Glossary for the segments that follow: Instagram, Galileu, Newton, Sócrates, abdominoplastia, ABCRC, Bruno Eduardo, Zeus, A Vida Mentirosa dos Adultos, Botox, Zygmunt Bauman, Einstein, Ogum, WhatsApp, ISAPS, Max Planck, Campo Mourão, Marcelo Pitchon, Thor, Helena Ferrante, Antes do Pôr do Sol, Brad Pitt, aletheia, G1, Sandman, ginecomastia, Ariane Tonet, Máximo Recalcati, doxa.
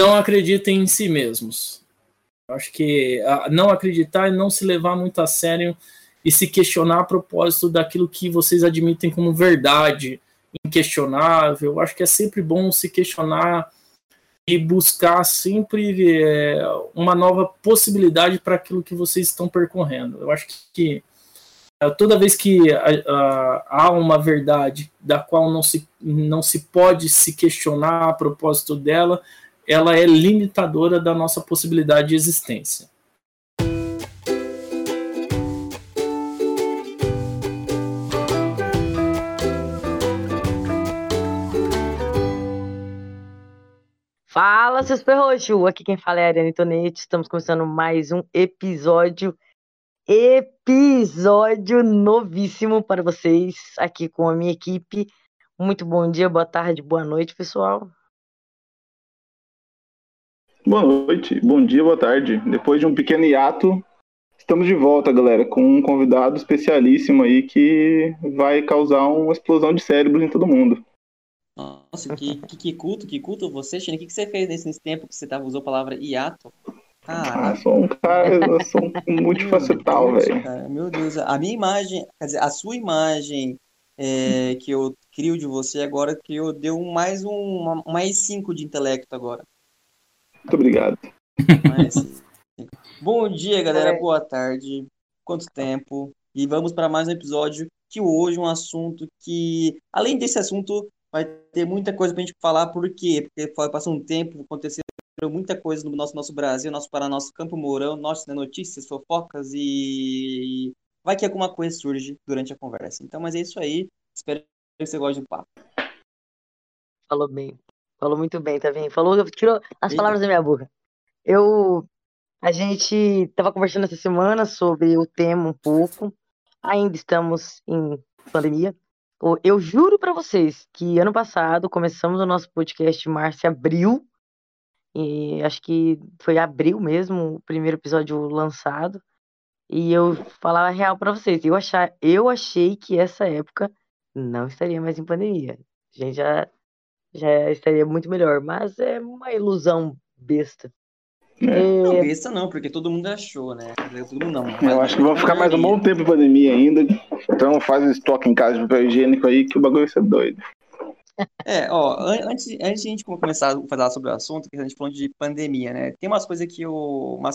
não acreditem em si mesmos. Acho que não acreditar e não se levar muito a sério e se questionar a propósito daquilo que vocês admitem como verdade, inquestionável. Acho que é sempre bom se questionar e buscar sempre uma nova possibilidade para aquilo que vocês estão percorrendo. Eu acho que toda vez que há uma verdade da qual não se pode se questionar a propósito dela, ela é limitadora da nossa possibilidade de existência. Fala, seus perroxo! Aqui quem fala é a Ariane Tonet. Estamos começando mais um episódio novíssimo para vocês aqui com a minha equipe. Muito bom dia, boa tarde, boa noite, pessoal. Boa noite, bom dia, boa tarde. Depois de um pequeno hiato, estamos de volta, galera, com um convidado especialíssimo aí que vai causar uma explosão de cérebros em todo mundo. Nossa, que culto você, China. O que você fez nesse tempo que você usou a palavra hiato? Caraca. Eu sou um multifacetal, velho. Meu Deus, a minha imagem, quer dizer, a sua imagem que eu crio de você agora, que eu deu mais 5 de intelecto agora. Muito obrigado. Mas, bom dia, galera. Boa tarde. Quanto tempo. E vamos para mais um episódio que hoje é um assunto que, além desse assunto, vai ter muita coisa para a gente falar. Por quê? Porque passou um tempo, aconteceu muita coisa no nosso Brasil, nosso Paraná, nosso Campo Mourão, nossas notícias, fofocas e vai que alguma coisa surge durante a conversa. Então, mas é isso aí. Espero que você goste do papo. Falou bem. Falou muito bem, tá bem? Falou, tirou as palavras da minha boca. A gente tava conversando essa semana sobre o tema um pouco. Ainda estamos em pandemia. Eu juro pra vocês que ano passado começamos o nosso podcast em março e abril. E acho que foi abril mesmo, o primeiro episódio lançado. E eu falava real pra vocês. Eu achei que essa época não estaria mais em pandemia. A gente já estaria muito melhor, mas é uma ilusão besta. Não, besta não, porque todo mundo achou, né? Todo mundo não. Eu acho que vai ficar mais um bom tempo em pandemia ainda, então faz um estoque em casa de papel higiênico aí que o bagulho vai ser doido. Antes de a gente começar a falar sobre o assunto, que a gente falou de pandemia, né? Tem umas coisas que uma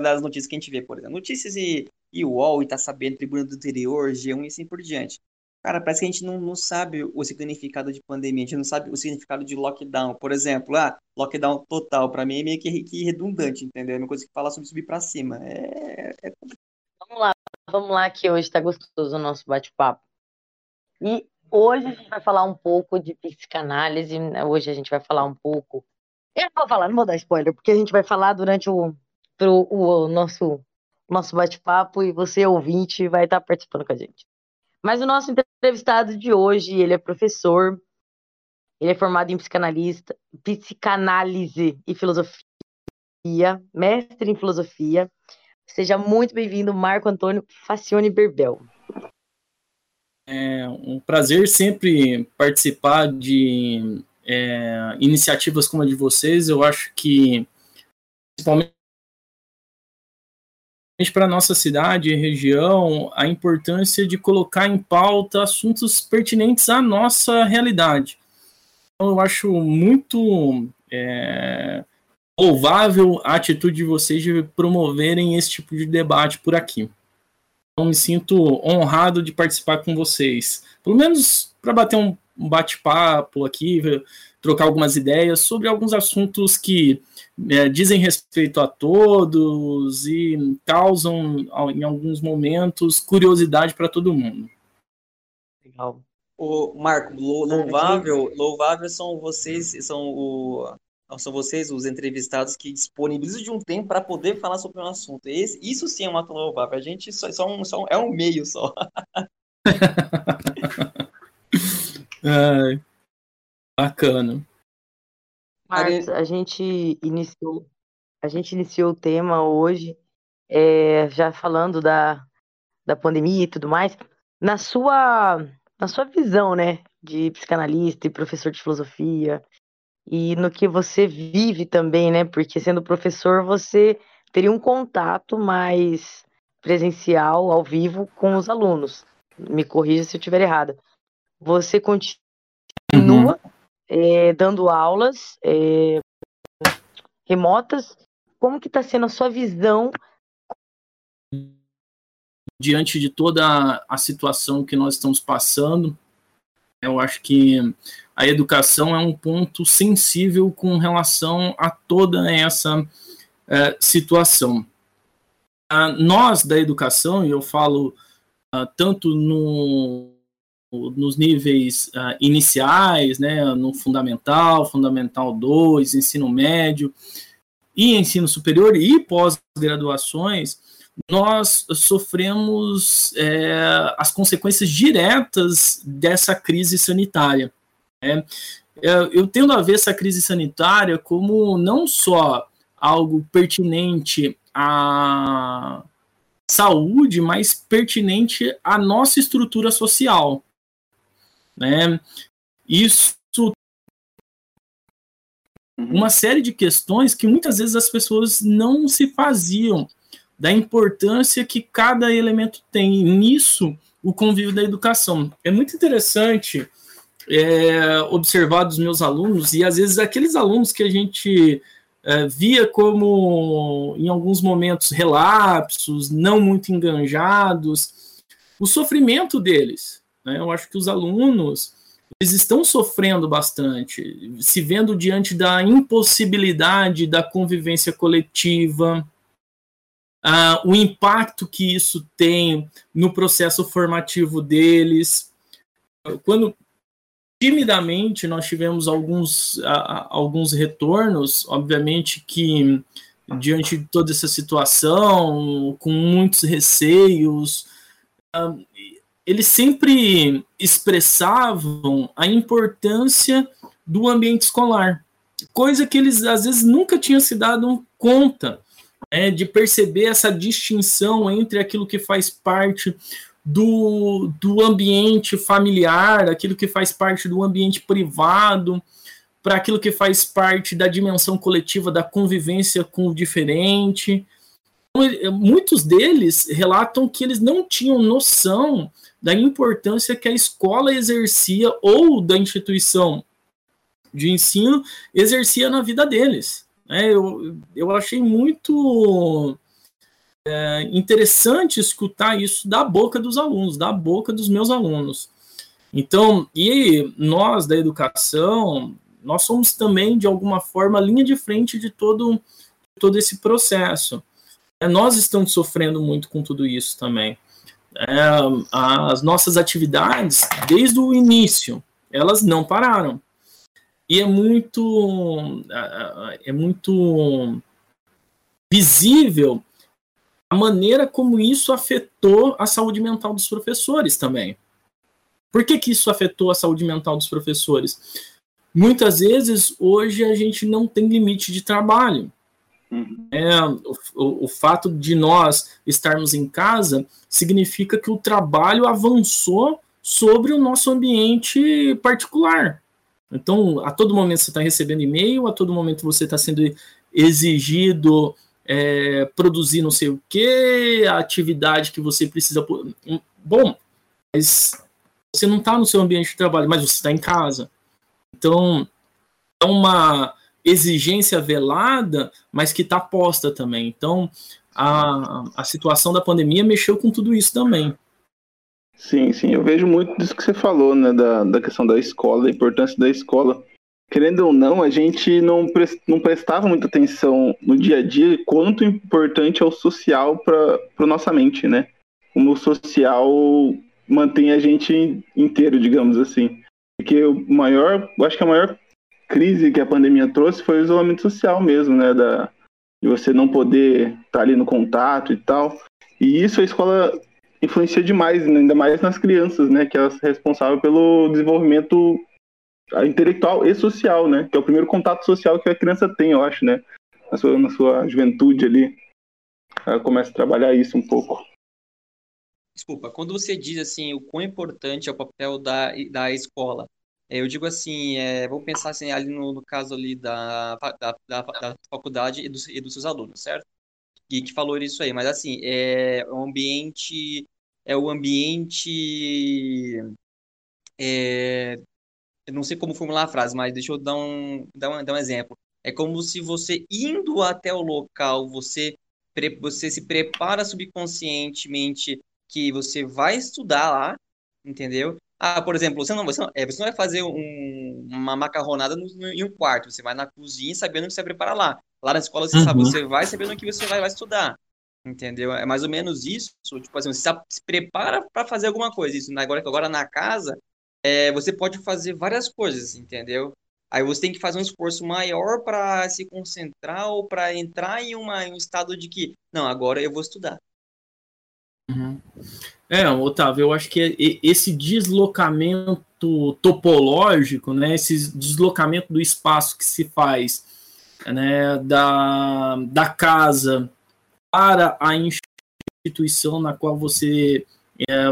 das notícias que a gente vê, por exemplo, notícias e UOL, e tá sabendo, Tribuna do Interior, G1 e assim por diante. Cara, parece que a gente não sabe o significado de pandemia, a gente não sabe o significado de lockdown. Por exemplo, lockdown total, pra mim é meio que redundante, entendeu? É uma coisa que fala sobre subir pra cima. Vamos lá, que hoje tá gostoso o nosso bate-papo. E hoje a gente vai falar um pouco de psicanálise, hoje a gente vai falar um pouco... Eu vou falar, não vou dar spoiler, porque a gente vai falar durante o nosso bate-papo e você, ouvinte, vai estar participando com a gente. Mas o nosso entrevistado de hoje, ele é professor, ele é formado em psicanálise e filosofia, mestre em filosofia. Seja muito bem-vindo, Marco Antônio Facione Berbel. É um prazer sempre participar de iniciativas como a de vocês. Eu acho que, principalmente para a nossa cidade e região, a importância de colocar em pauta assuntos pertinentes à nossa realidade. Então, eu acho muito louvável a atitude de vocês de promoverem esse tipo de debate por aqui. Então, me sinto honrado de participar com vocês, pelo menos para bater um bate-papo aqui, trocar algumas ideias sobre alguns assuntos que dizem respeito a todos e causam, em alguns momentos, curiosidade para todo mundo. Legal. Marco, louvável são vocês, os entrevistados, que disponibilizam de um tempo para poder falar sobre um assunto. Isso sim é um ato louvável. A gente é um meio só. Ai, bacana. Marcos, a gente iniciou o tema hoje, já falando da pandemia e tudo mais. Na sua visão, né, de psicanalista e professor de filosofia, e no que você vive também, né? Porque sendo professor você teria um contato mais presencial, ao vivo, com os alunos. Me corrija se eu estiver errada. Você continua dando aulas remotas. Como que está sendo a sua visão diante de toda a situação que nós estamos passando? Eu acho que a educação é um ponto sensível com relação a toda essa situação. Nós da educação, e eu falo tanto nos níveis iniciais, né, no fundamental, fundamental 2, ensino médio e ensino superior e pós-graduações, nós sofremos as consequências diretas dessa crise sanitária. Né? Eu tendo a ver essa crise sanitária como não só algo pertinente à saúde, mas pertinente à nossa estrutura social. Né? Isso, uma série de questões que muitas vezes as pessoas não se faziam da importância que cada elemento tem. Nisso, o convívio da educação. É muito interessante observar dos meus alunos, e às vezes aqueles alunos que a gente via como, em alguns momentos, relapsos, não muito enganjados, o sofrimento deles. Né? Eu acho que os alunos eles estão sofrendo bastante, se vendo diante da impossibilidade da convivência coletiva, o impacto que isso tem no processo formativo deles. Quando, timidamente, nós tivemos alguns retornos, obviamente que, diante de toda essa situação, com muitos receios, eles sempre expressavam a importância do ambiente escolar, coisa que eles, às vezes, nunca tinham se dado conta. De perceber essa distinção entre aquilo que faz parte do ambiente familiar, aquilo que faz parte do ambiente privado, para aquilo que faz parte da dimensão coletiva, da convivência com o diferente. Muitos deles relatam que eles não tinham noção da importância que a escola exercia ou da instituição de ensino exercia na vida deles. Eu achei muito interessante escutar isso da boca dos alunos, da boca dos meus alunos. Então, e nós da educação, nós somos também, de alguma forma, linha de frente de todo esse processo. Nós estamos sofrendo muito com tudo isso também. As nossas atividades, desde o início, elas não pararam. E é muito visível a maneira como isso afetou a saúde mental dos professores também. Por que isso afetou a saúde mental dos professores? Muitas vezes, hoje, a gente não tem limite de trabalho. O fato de nós estarmos em casa significa que o trabalho avançou sobre o nosso ambiente particular. Então, a todo momento você está recebendo e-mail, a todo momento você está sendo exigido produzir não sei o quê, a atividade que você precisa... Bom, mas você não está no seu ambiente de trabalho, mas você está em casa. Então, é uma exigência velada, mas que está posta também. Então, a situação da pandemia mexeu com tudo isso também. Sim, eu vejo muito disso que você falou, né, da questão da escola, da importância da escola. Querendo ou não, a gente não prestava muita atenção no dia a dia quanto importante é o social para a nossa mente, né? Como o social mantém a gente inteiro, digamos assim. Porque eu acho que a maior crise que a pandemia trouxe foi o isolamento social mesmo, né? De você não poder estar ali no contato e tal. E isso a escola influencia demais, né? Ainda mais nas crianças, né? Que elas são responsáveis pelo desenvolvimento intelectual e social, né? Que é o primeiro contato social que a criança tem, eu acho, né? Na sua juventude ali, ela começa a trabalhar isso um pouco. Desculpa, quando você diz assim, o quão importante é o papel da escola, Eu digo assim, vamos pensar assim, ali no caso ali da faculdade e dos seus alunos, certo? Que falou isso aí, mas assim, é o ambiente, eu não sei como formular a frase, mas deixa eu dar um exemplo. É como se você, indo até o local, você se prepara subconscientemente que você vai estudar lá, entendeu? Ah, por exemplo, você não vai fazer uma macarronada em um quarto, você vai na cozinha sabendo que você vai preparar lá. Lá na escola você sabe, você vai sabendo que você vai estudar, entendeu? É mais ou menos isso, tipo assim, você se prepara para fazer alguma coisa. Isso, agora na casa, você pode fazer várias coisas, entendeu? Aí você tem que fazer um esforço maior para se concentrar ou para entrar em um estado de que, não, agora eu vou estudar. Uhum. Otávio, eu acho que esse deslocamento topológico, né, esse deslocamento do espaço que se faz, né, da casa para a instituição na qual você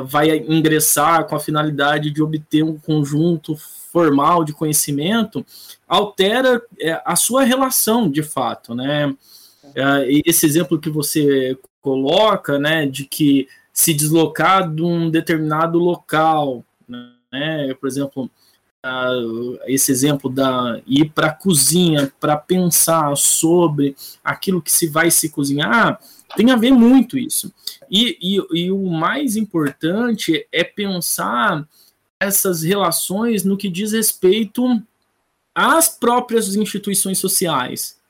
vai ingressar com a finalidade de obter um conjunto formal de conhecimento, altera a sua relação, de fato, né? Esse exemplo que você coloca, né, de que se deslocar de um determinado local, né, por exemplo, esse exemplo da ir para a cozinha para pensar sobre aquilo que se vai se cozinhar, tem a ver muito isso. E o mais importante é pensar essas relações no que diz respeito às próprias instituições sociais.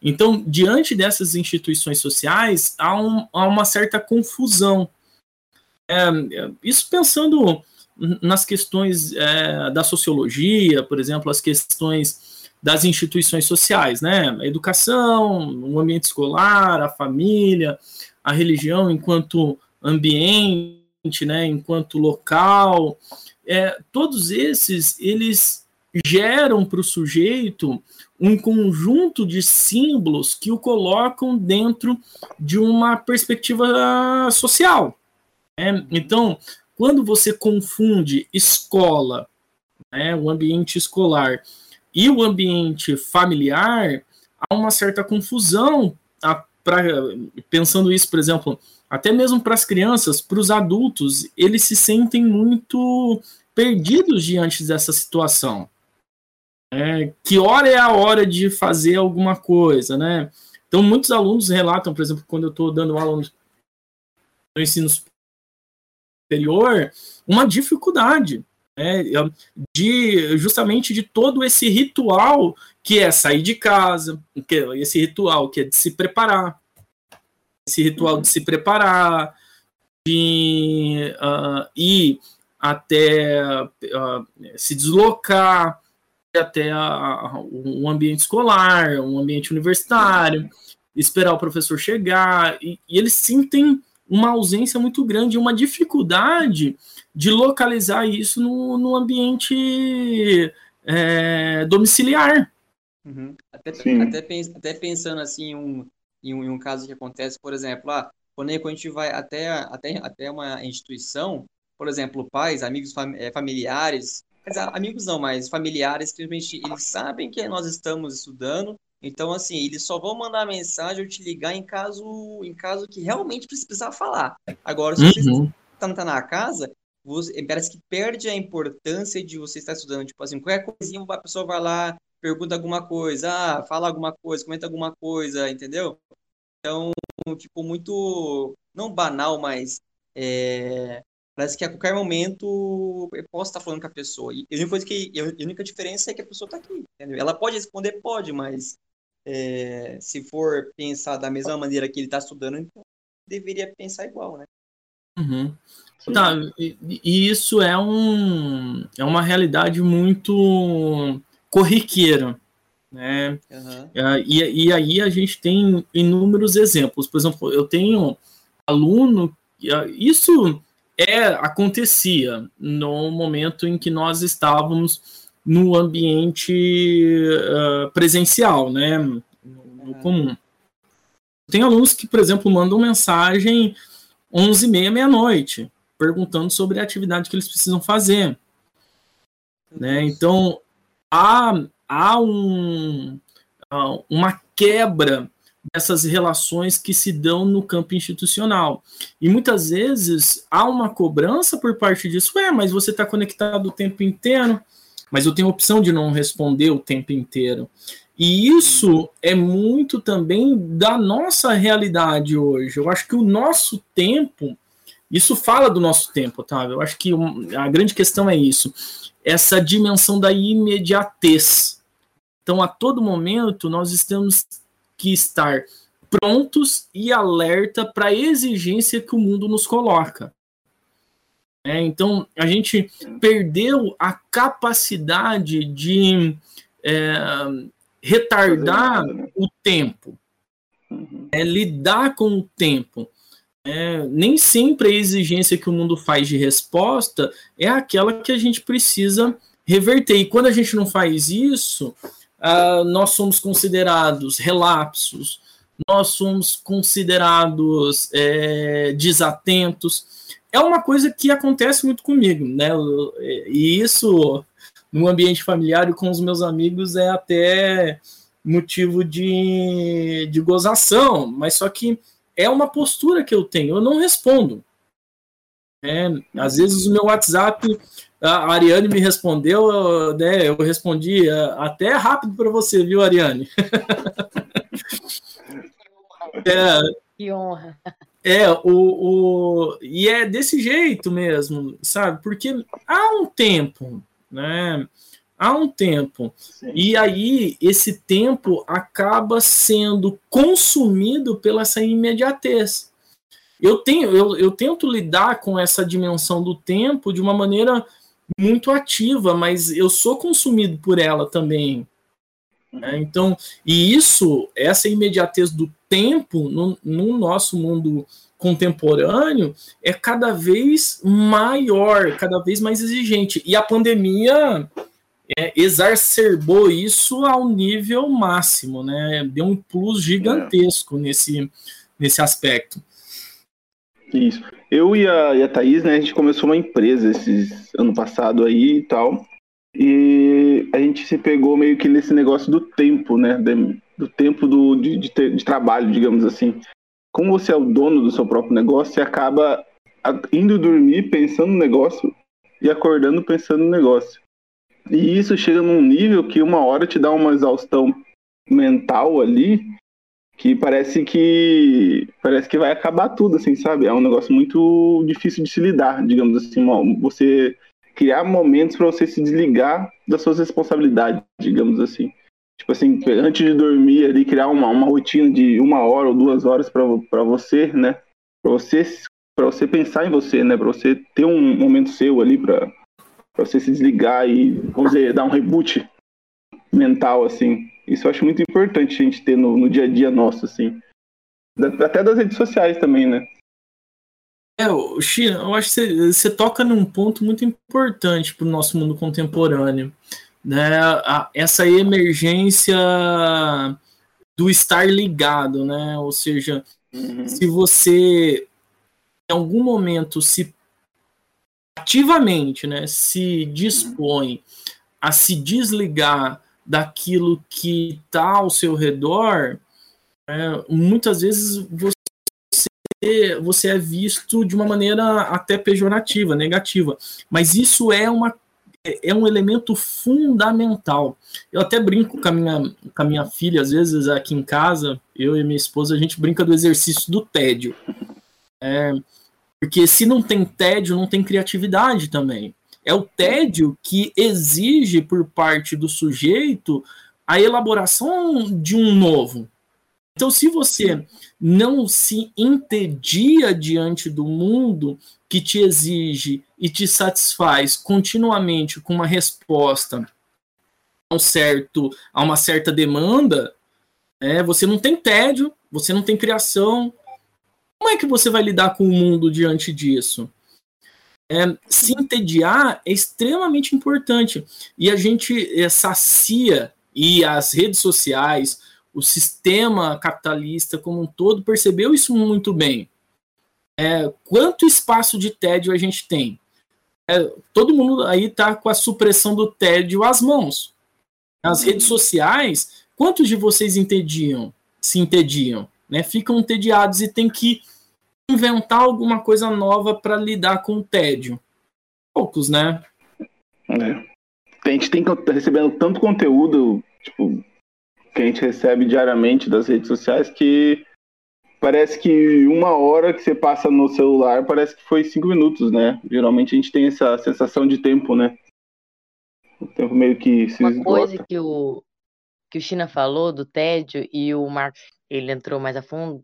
Então, diante dessas instituições sociais, há uma certa confusão. Isso pensando nas questões da sociologia, por exemplo, as questões das instituições sociais, né? A educação, o ambiente escolar, a família, a religião enquanto ambiente, né? Enquanto local. Todos esses, eles geram para o sujeito um conjunto de símbolos que o colocam dentro de uma perspectiva social. Então, quando você confunde escola, né, o ambiente escolar, e o ambiente familiar, há uma certa confusão, pensando isso, por exemplo, até mesmo para as crianças, para os adultos, eles se sentem muito perdidos diante dessa situação. Que hora é a hora de fazer alguma coisa, né? Então, muitos alunos relatam, por exemplo, quando eu estou dando aula no ensino superior, uma dificuldade, né, justamente de todo esse ritual que é sair de casa, esse ritual que é de se preparar, de ir até se deslocar, até um ambiente escolar, um ambiente universitário, esperar o professor chegar, e eles sentem uma ausência muito grande, uma dificuldade de localizar isso no ambiente domiciliar. Uhum. Até pensando assim em um caso que acontece, por exemplo, quando a gente vai até uma instituição, por exemplo, pais, amigos, familiares, amigos não, mas familiares, simplesmente eles sabem que nós estamos estudando, então assim, eles só vão mandar mensagem ou te ligar em caso que realmente precisar falar. Agora, se você está na casa, você, parece que perde a importância de você estar estudando, tipo assim, qualquer coisinha, a pessoa vai lá, pergunta alguma coisa, fala alguma coisa, comenta alguma coisa, entendeu? Então, tipo, muito, não banal, mas parece que a qualquer momento eu posso estar falando com a pessoa. E a única diferença é que a pessoa está aqui. Entendeu? Ela pode responder, pode, mas se for pensar da mesma maneira que ele está estudando, então deveria pensar igual, né? Uhum. Tá, e isso é uma realidade muito corriqueira, né? Uhum. E aí a gente tem inúmeros exemplos. Por exemplo, eu tenho aluno... Isso... acontecia no momento em que nós estávamos no ambiente presencial, né, no comum. Tem alunos que, por exemplo, mandam mensagem 11h30, meia-noite, perguntando sobre a atividade que eles precisam fazer. né? Então, há uma quebra dessas relações que se dão no campo institucional. E muitas vezes há uma cobrança por parte disso. Mas você está conectado o tempo inteiro, mas eu tenho a opção de não responder o tempo inteiro. E isso é muito também da nossa realidade hoje. Eu acho que o nosso tempo... Isso fala do nosso tempo, tá? Eu acho que a grande questão é isso. Essa dimensão da imediatez. Então, a todo momento, nós temos que estar prontos e alerta para a exigência que o mundo nos coloca. Então, a gente perdeu a capacidade de retardar o tempo, lidar com o tempo. Nem sempre a exigência que o mundo faz de resposta é aquela que a gente precisa reverter. E quando a gente não faz isso, nós somos considerados relapsos, nós somos considerados desatentos. É uma coisa que acontece muito comigo, né? E isso, no ambiente familiar e com os meus amigos, é até motivo de gozação, mas só que é uma postura que eu tenho, eu não respondo. Às vezes o meu WhatsApp, a Ariane me respondeu, né? Eu respondi até rápido para você, viu, Ariane? Que honra. E é desse jeito mesmo, sabe? Porque há um tempo, né? Há um tempo. Sim. E aí esse tempo acaba sendo consumido pela essa imediatez. Eu tento lidar com essa dimensão do tempo de uma maneira muito ativa, mas eu sou consumido por ela também. Né? Então, e isso, essa imediatez do tempo no nosso mundo contemporâneo é cada vez maior, cada vez mais exigente. E a pandemia exacerbou isso ao nível máximo, né? Deu um plus gigantesco nesse aspecto. Isso. Eu e a Thaís, né, a gente começou uma empresa ano passado aí e tal, e a gente se pegou meio que nesse negócio do tempo, né? Do tempo de trabalho, digamos assim. Como você é o dono do seu próprio negócio, você acaba indo dormir pensando no negócio e acordando pensando no negócio. E isso chega num nível que uma hora te dá uma exaustão mental ali, que parece que vai acabar tudo, assim, sabe? É um negócio muito difícil de se lidar, digamos assim, você criar momentos para você se desligar das suas responsabilidades, digamos assim. Tipo assim, antes de dormir ali, criar uma rotina de 1 hora ou 2 horas para você, né? Para você pensar em você, né? Para você ter um momento seu ali para você se desligar e, vamos dizer, dar um reboot mental, assim. Isso eu acho muito importante a gente ter no dia a dia nosso, assim. Até das redes sociais também, né? China, eu acho que você toca num ponto muito importante para o nosso mundo contemporâneo, né? Essa emergência do estar ligado, né? Ou seja, se você, em algum momento, se ativamente, né, se dispõe a se desligar daquilo que está ao seu redor, muitas vezes você é visto de uma maneira até pejorativa, negativa. Mas isso é um elemento fundamental. Eu até brinco com a minha filha, às vezes, aqui em casa, eu e minha esposa, a gente brinca do exercício do tédio. Porque se não tem tédio, não tem criatividade também. É o tédio que exige por parte do sujeito a elaboração de um novo. Então, se você não se entedia diante do mundo que te exige e te satisfaz continuamente com uma resposta a uma certa demanda, você não tem tédio, você não tem criação. Como é que você vai lidar com o mundo diante disso? Se entediar é extremamente importante. E a gente sacia, e as redes sociais, o sistema capitalista como um todo, percebeu isso muito bem. Quanto espaço de tédio a gente tem? todo mundo aí está com a supressão do tédio às mãos. As redes sociais, quantos de vocês se entediam? Né? Ficam entediados e tem que inventar alguma coisa nova para lidar com o tédio. Poucos, né? A gente tem que estar recebendo tanto conteúdo que a gente recebe diariamente das redes sociais que parece que uma hora que você passa no celular parece que foi 5 minutos, né? Geralmente a gente tem essa sensação de tempo, né? O tempo meio que se esgota. Uma coisa que o China falou do tédio e o Marco, ele entrou mais a fundo.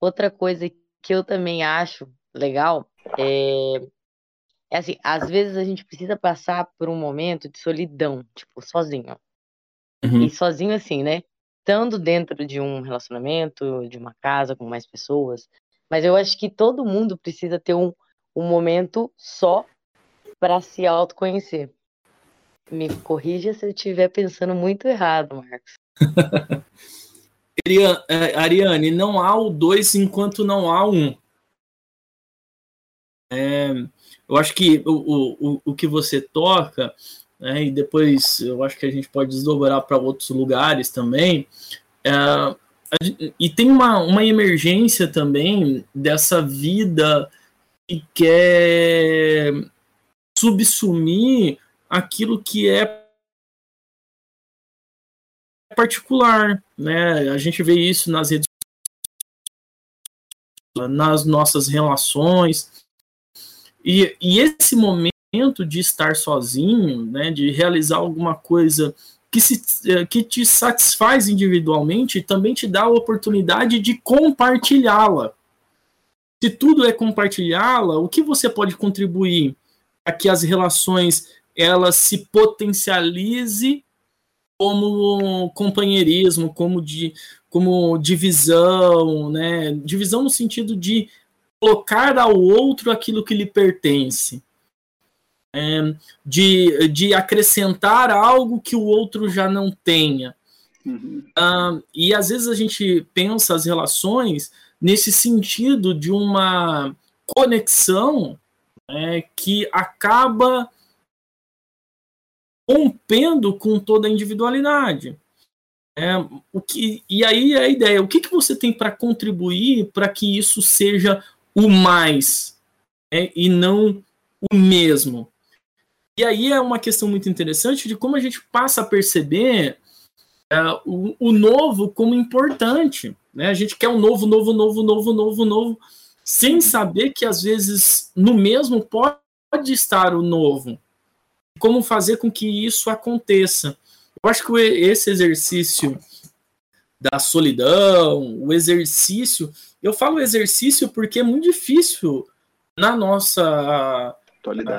Outra coisa que eu também acho legal é assim, às vezes a gente precisa passar por um momento de solidão, sozinho. Uhum. E sozinho assim, né? Estando dentro de um relacionamento, de uma casa com mais pessoas. Mas eu acho que todo mundo precisa ter um momento só para se autoconhecer. Me corrija se eu estiver pensando muito errado, Marcos. Ariane, não há o 2 enquanto não há o 1. Eu acho que o que você toca, né, e depois eu acho que a gente pode desdobrar para outros lugares também, e tem uma emergência também dessa vida que quer subsumir aquilo que é particular, né? A gente vê isso nas redes sociais, nas nossas relações, e esse momento de estar sozinho, né, de realizar alguma coisa que te satisfaz individualmente, também te dá a oportunidade de compartilhá-la. Se tudo é compartilhá-la, o que você pode contribuir para que as relações elas se potencialize como companheirismo, como divisão, né? Divisão no sentido de colocar ao outro aquilo que lhe pertence, de acrescentar algo que o outro já não tenha. Uhum. E às vezes a gente pensa as relações nesse sentido de uma conexão, né, que acaba rompendo com toda a individualidade. E aí a ideia, o que você tem para contribuir para que isso seja o mais, e não o mesmo. E aí é uma questão muito interessante de como a gente passa a perceber o novo como importante. Né? A gente quer um novo, sem saber que às vezes no mesmo pode estar o novo. Como fazer com que isso aconteça. Eu acho que esse exercício da solidão, eu falo exercício porque é muito difícil na nossa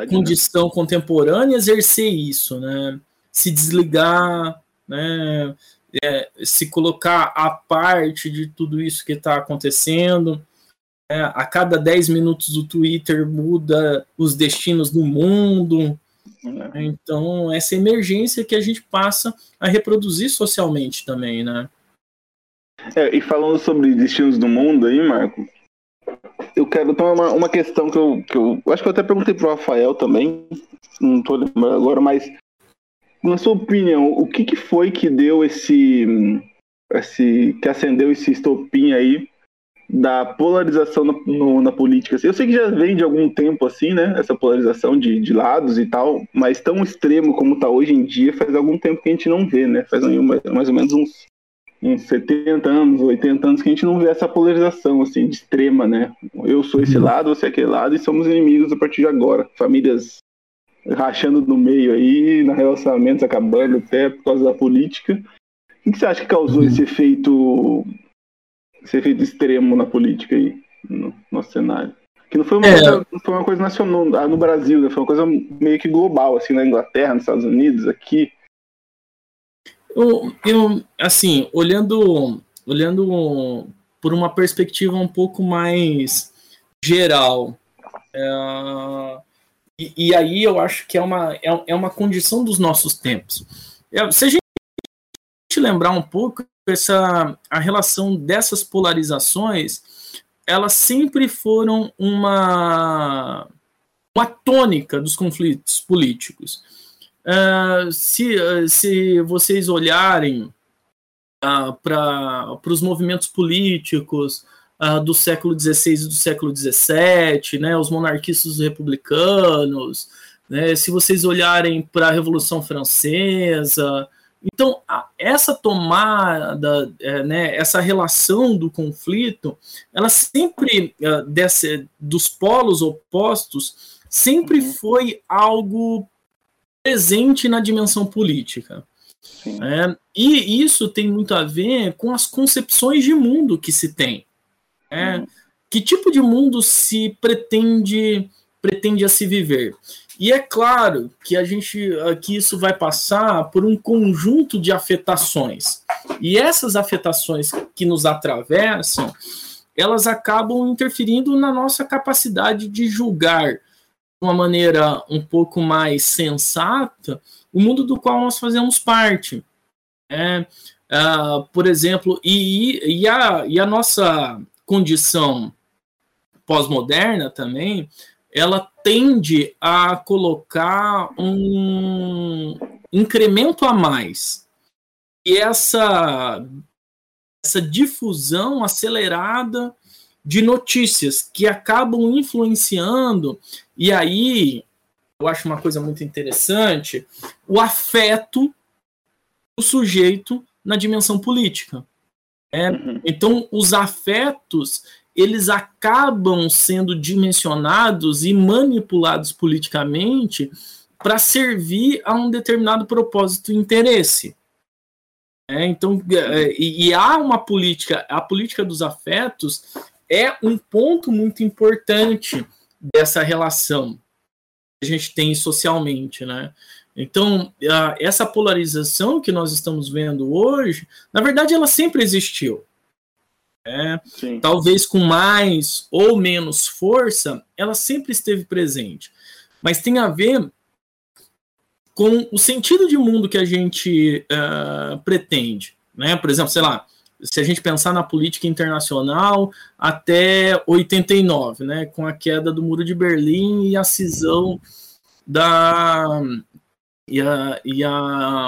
condição, né, contemporânea exercer isso, né? Se desligar, né? Se colocar à parte de tudo isso que está acontecendo. A cada 10 minutos o Twitter muda os destinos do mundo. Então, essa emergência que a gente passa a reproduzir socialmente também, né? E falando sobre destinos do mundo aí, Marco, eu quero tomar uma questão que eu acho que eu até perguntei pro Rafael também, não tô lembrando agora, mas na sua opinião, o que foi que deu que acendeu esse estopim aí da polarização na política? Eu sei que já vem de algum tempo assim, né, essa polarização de lados e tal, mas tão extremo como está hoje em dia faz algum tempo que a gente não vê, né? Faz mais ou menos uns 70 anos, 80 anos que a gente não vê essa polarização assim, de extrema, né? Eu sou esse lado, você é aquele lado e somos inimigos a partir de agora. Famílias rachando no meio aí, relacionamentos acabando até por causa da política. O que você acha que causou esse efeito extremo na política aí, no nosso cenário? Que não foi uma coisa nacional no Brasil, né? Foi uma coisa meio que global, assim, na Inglaterra, nos Estados Unidos, aqui. Eu assim, olhando por uma perspectiva um pouco mais geral, e aí eu acho que é uma condição dos nossos tempos. Se a gente lembrar um pouco, a relação dessas polarizações, elas sempre foram uma uma tônica dos conflitos políticos. Se vocês olharem para os movimentos políticos do século XVI e do século XVII, né, os monarquistas republicanos, né, se vocês olharem para a Revolução Francesa, então essa tomada, né, essa relação do conflito, ela sempre, dos polos opostos, sempre foi algo presente na dimensão política. E isso tem muito a ver com as concepções de mundo que se tem. Que tipo de mundo se pretende a se viver? E é claro que isso vai passar por um conjunto de afetações. E essas afetações que nos atravessam, elas acabam interferindo na nossa capacidade de julgar de uma maneira um pouco mais sensata o mundo do qual nós fazemos parte. Por exemplo, a nossa condição pós-moderna também, ela tende a colocar um incremento a mais. E essa difusão acelerada de notícias que acabam influenciando, e aí eu acho uma coisa muito interessante, o afeto do sujeito na dimensão política. Então, os afetos, eles acabam sendo dimensionados e manipulados politicamente para servir a um determinado propósito e interesse. Então, há uma política, a política dos afetos é um ponto muito importante dessa relação que a gente tem socialmente, né? Então, essa polarização que nós estamos vendo hoje, na verdade, ela sempre existiu. Talvez com mais ou menos força, ela sempre esteve presente. Mas tem a ver com o sentido de mundo que a gente pretende. Né? Por exemplo, sei lá, se a gente pensar na política internacional até 89, né? Com a queda do Muro de Berlim e a cisão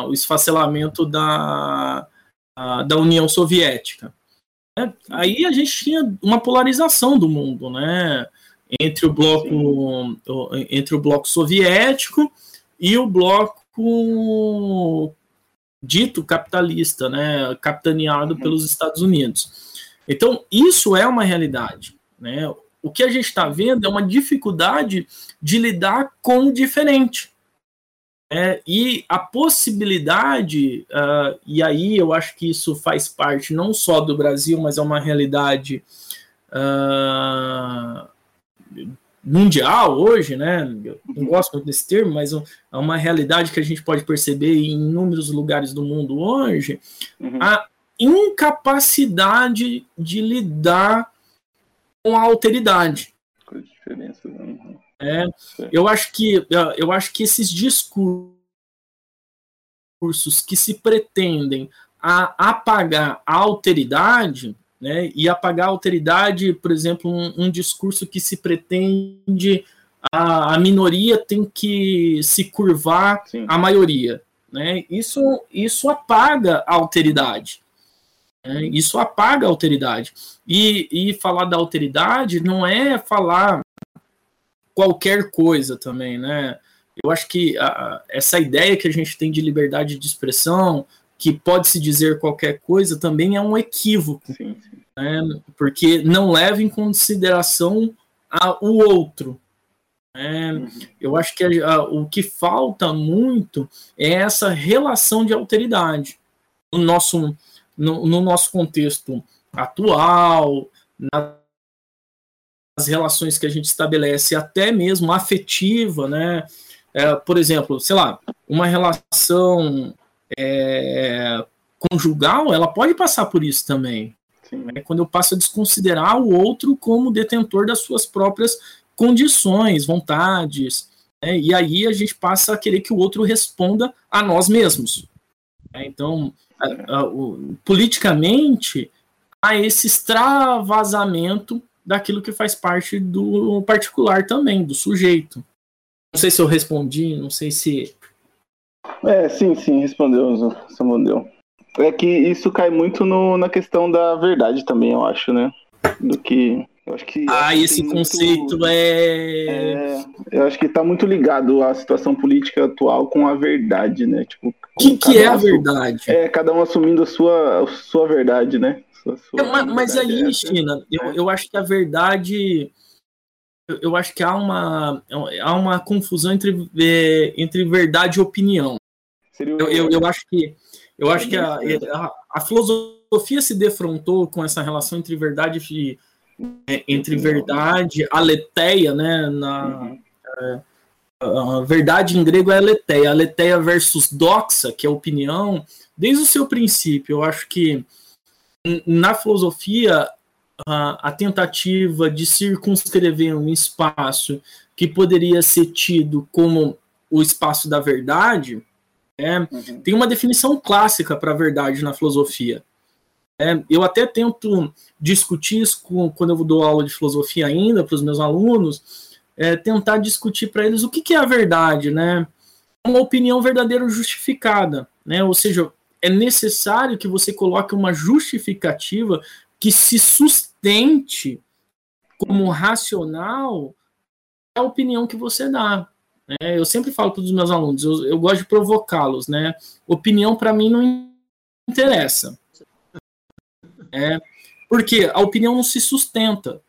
o esfacelamento da União Soviética. Aí a gente tinha uma polarização do mundo, né? Entre o bloco soviético e o bloco dito capitalista, né? Capitaneado pelos Estados Unidos. Então, isso é uma realidade, né? O que a gente está vendo é uma dificuldade de lidar com o diferente. E a possibilidade, e aí eu acho que isso faz parte não só do Brasil, mas é uma realidade mundial hoje, né? Eu não gosto muito desse termo, mas é uma realidade que a gente pode perceber em inúmeros lugares do mundo hoje, a incapacidade de lidar com a alteridade. Com as diferenças, né? Eu acho que esses discursos que se pretendem a apagar a alteridade, né, e apagar a alteridade, por exemplo, um discurso que se pretende a minoria tem que se curvar à maioria, né, isso apaga a alteridade. Isso apaga a alteridade. E falar da alteridade não é falar qualquer coisa também, né? Eu acho que essa ideia que a gente tem de liberdade de expressão, que pode-se dizer qualquer coisa, também é um equívoco, né? Porque não leva em consideração o outro. Eu acho que o que falta muito é essa relação de alteridade no nosso contexto atual, as relações que a gente estabelece, até mesmo afetiva, né? Por exemplo, sei lá, uma relação conjugal, ela pode passar por isso também. Né? Quando eu passo a desconsiderar o outro como detentor das suas próprias condições, vontades, né? E aí a gente passa a querer que o outro responda a nós mesmos. Então, politicamente, há esse extravasamento daquilo que faz parte do particular também, do sujeito. Não sei se eu respondi, não sei se... Sim, respondeu, Samandeu. É que isso cai muito na questão da verdade também, eu acho, né? Do que... Eu acho que esse conceito muito, eu acho que tá muito ligado à situação política atual com a verdade, né? Tipo, o que é a verdade? Cada um assumindo a sua verdade, né? Mas aí, China, eu acho que a verdade... Eu acho que há uma confusão entre verdade e opinião. Eu acho que a filosofia se defrontou com essa relação entre verdade, aletheia, né? A verdade em grego é aletheia. Aletheia versus doxa, que é opinião, desde o seu princípio. Eu acho que na filosofia... a tentativa de circunscrever um espaço que poderia ser tido como o espaço da verdade, tem uma definição clássica para a verdade na filosofia. Eu até tento discutir isso quando eu dou aula de filosofia ainda para os meus alunos, tentar discutir para eles o que é a verdade, né? Uma opinião verdadeira justificada, né? Ou seja, é necessário que você coloque uma justificativa que se sustente como racional a opinião que você dá. Né? Eu sempre falo para os meus alunos, eu gosto de provocá-los, né? Opinião para mim não interessa. Porque a opinião não se sustenta.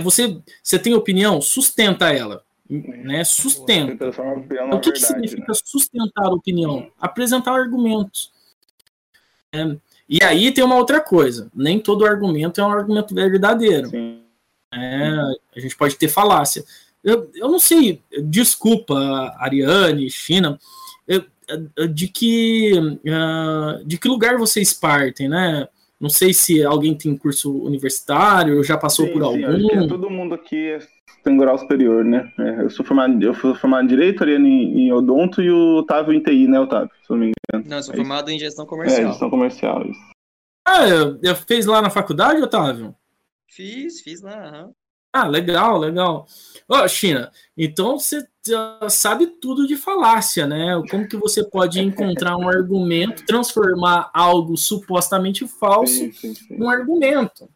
Você tem opinião, sustenta ela. Né? Sustenta. Então, o que significa sustentar a opinião? Apresentar argumentos. E aí tem uma outra coisa, nem todo argumento é um argumento verdadeiro. A gente pode ter falácia. Eu não sei, desculpa, Ariane, China, de que lugar vocês partem, né? Não sei se alguém tem curso universitário, já passou por algum. Todo mundo aqui tem grau superior, né? Eu sou formado em Direito, Ariane em Odonto e o Otávio em TI, né, Otávio? Se eu não me engano. Não, eu sou formado em Gestão Comercial. Gestão Comercial, isso. Eu fez lá na faculdade, Otávio? Fiz lá, legal. China, então você sabe tudo de falácia, né? Como que você pode encontrar um argumento, transformar algo supostamente falso num argumento.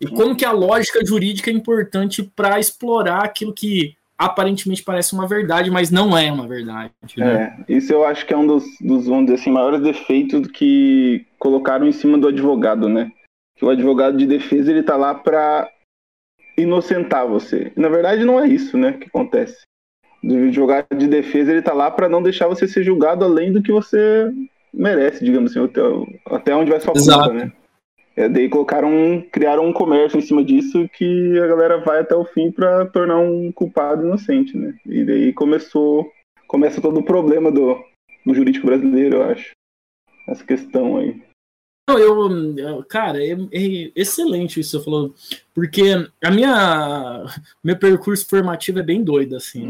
E como que a lógica jurídica é importante para explorar aquilo que aparentemente parece uma verdade, mas não é uma verdade. Né? Isso eu acho que é um dos vamos dizer assim, maiores defeitos que colocaram em cima do advogado, né? Que o advogado de defesa ele tá lá para inocentar você. Na verdade, não é isso, né, que acontece. O advogado de defesa ele tá lá para não deixar você ser julgado além do que você merece, digamos assim, até onde vai sua conta, né? Daí criaram um comércio em cima disso que a galera vai até o fim para tornar um culpado inocente, né? E daí começa todo o problema do jurídico brasileiro, eu acho. Essa questão aí. Não, cara, é excelente isso que você falou, porque meu percurso formativo é bem doido, assim,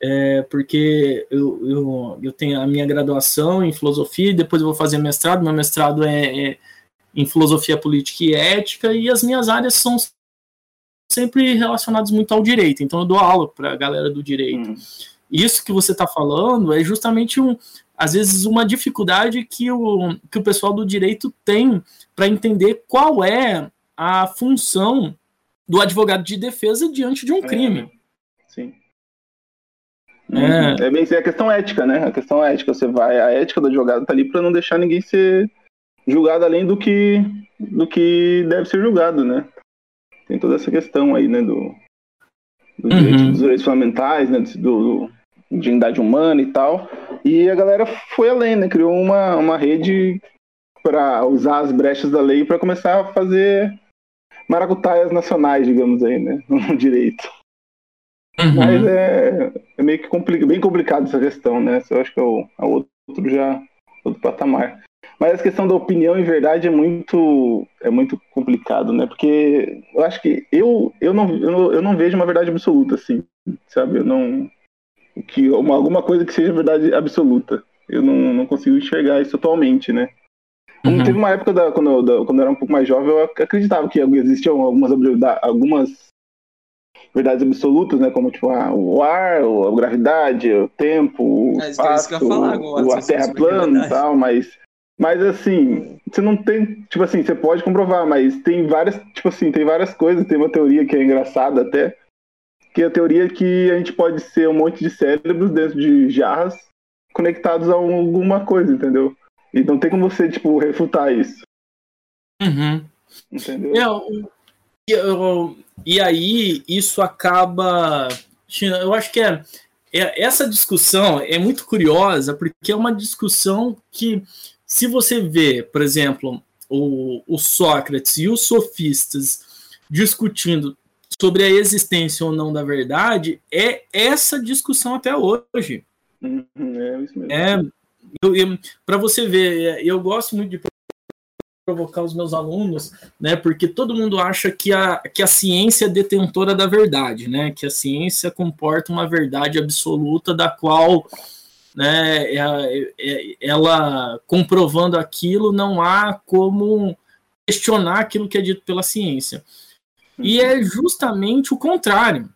né? Porque eu tenho a minha graduação em filosofia, depois eu vou fazer mestrado, meu mestrado é em filosofia política e ética, e as minhas áreas são sempre relacionadas muito ao direito, então eu dou aula para a galera do direito. Isso que você está falando é justamente, às vezes, uma dificuldade que o pessoal do direito tem para entender qual é a função do advogado de defesa diante de um crime. Sim. É bem a questão ética, né? A questão ética, a ética do advogado está ali para não deixar ninguém ser julgado além do que deve ser julgado, né? Tem toda essa questão aí, né, dos direitos fundamentais, né, de dignidade humana e tal. E a galera foi além, né? Criou uma rede para usar as brechas da lei para começar a fazer maracutaias nacionais, digamos aí, né, no direito. Mas é meio que bem complicado essa questão, né? Eu acho que é outro patamar. Mas a questão da opinião, em verdade, é muito complicado, né? Porque eu acho que eu não vejo uma verdade absoluta, assim, sabe? Eu não... alguma coisa que seja verdade absoluta. Eu não consigo enxergar isso atualmente, né? Teve uma época, quando eu era um pouco mais jovem, eu acreditava que existiam algumas verdades absolutas, né? Como tipo, o ar, a gravidade, o tempo, o espaço, a terra plana e tal, mas assim, você não tem, tipo assim, você pode comprovar, mas tem várias, tipo assim, tem várias coisas, tem uma teoria que é engraçada até, que é a teoria que a gente pode ser um monte de cérebros dentro de jarras conectados a alguma coisa, entendeu? E não tem como você, tipo, refutar isso. Uhum. Entendeu? E aí, isso acaba... Eu acho que essa discussão é muito curiosa, porque é uma discussão que, se você vê, por exemplo, o Sócrates e os sofistas discutindo sobre a existência ou não da verdade, é essa discussão até hoje. É isso mesmo. Para você ver, eu gosto muito de provocar os meus alunos, né, porque todo mundo acha que a ciência é detentora da verdade, né, que a ciência comporta uma verdade absoluta da qual, né, ela comprovando aquilo, não há como questionar aquilo que é dito pela ciência. E é justamente o contrário.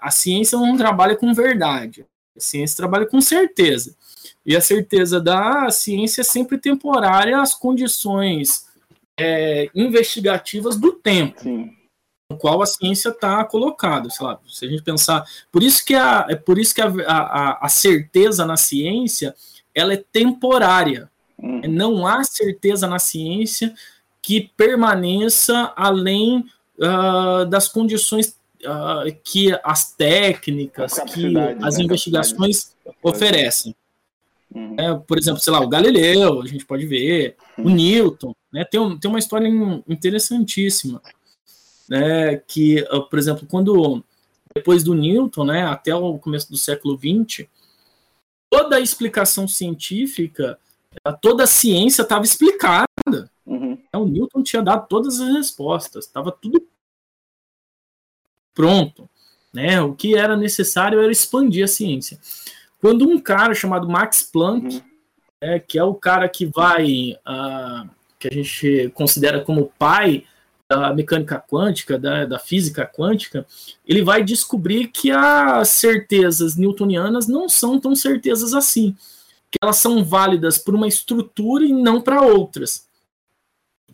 A ciência não trabalha com verdade. A ciência trabalha com certeza. E a certeza da ciência é sempre temporária às condições investigativas do tempo, sim, no qual a ciência está colocada. Sei lá, se a gente pensar... Por isso que a certeza na ciência ela é temporária. Não há certeza na ciência que permaneça além das condições que as técnicas, que as investigações oferecem. Por exemplo, sei lá, o Galileu, a gente pode ver, o Newton, né? Tem uma história interessantíssima, né? Que, por exemplo, depois do Newton, né, até o começo do século XX, toda a explicação científica, toda a ciência estava explicada. O Newton tinha dado todas as respostas, estava tudo pronto, né? O que era necessário era expandir a ciência. Quando um cara chamado Max Planck, que é o cara que que a gente considera como o pai da mecânica quântica, da física quântica, ele vai descobrir que as certezas newtonianas não são tão certezas assim, que elas são válidas para uma estrutura e não para outras.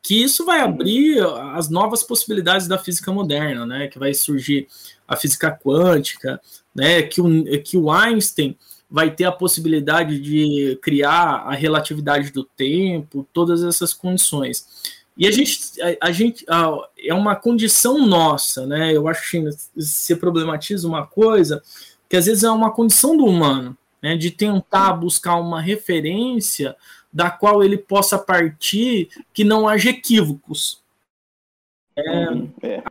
Que isso vai abrir as novas possibilidades da física moderna, né? Que vai surgir a física quântica, né? Que o Einstein vai ter a possibilidade de criar a relatividade do tempo, todas essas condições. E a gente é uma condição nossa, né? Eu acho que você problematiza uma coisa que às vezes é uma condição do humano, né? De tentar buscar uma referência da qual ele possa partir, que não haja equívocos.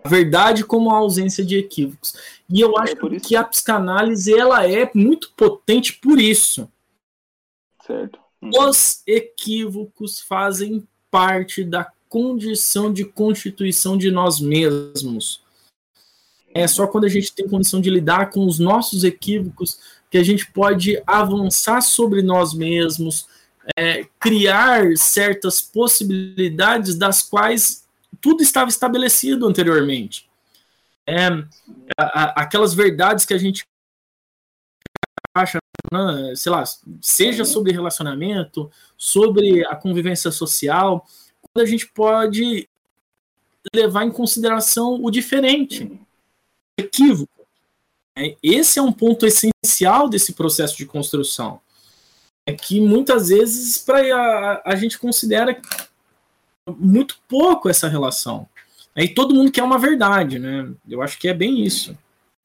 A verdade como a ausência de equívocos. E eu acho que a psicanálise ela é muito potente por isso. Certo. Os equívocos fazem parte da condição de constituição de nós mesmos. É só quando a gente tem condição de lidar com os nossos equívocos que a gente pode avançar sobre nós mesmos, criar certas possibilidades das quais tudo estava estabelecido anteriormente. Aquelas verdades que a gente acha, né, sei lá, seja sobre relacionamento, sobre a convivência social, quando a gente pode levar em consideração o diferente, o equívoco. Esse é um ponto essencial desse processo de construção. Que muitas vezes a gente considera muito pouco essa relação. Aí todo mundo quer uma verdade, né? Eu acho que é bem isso.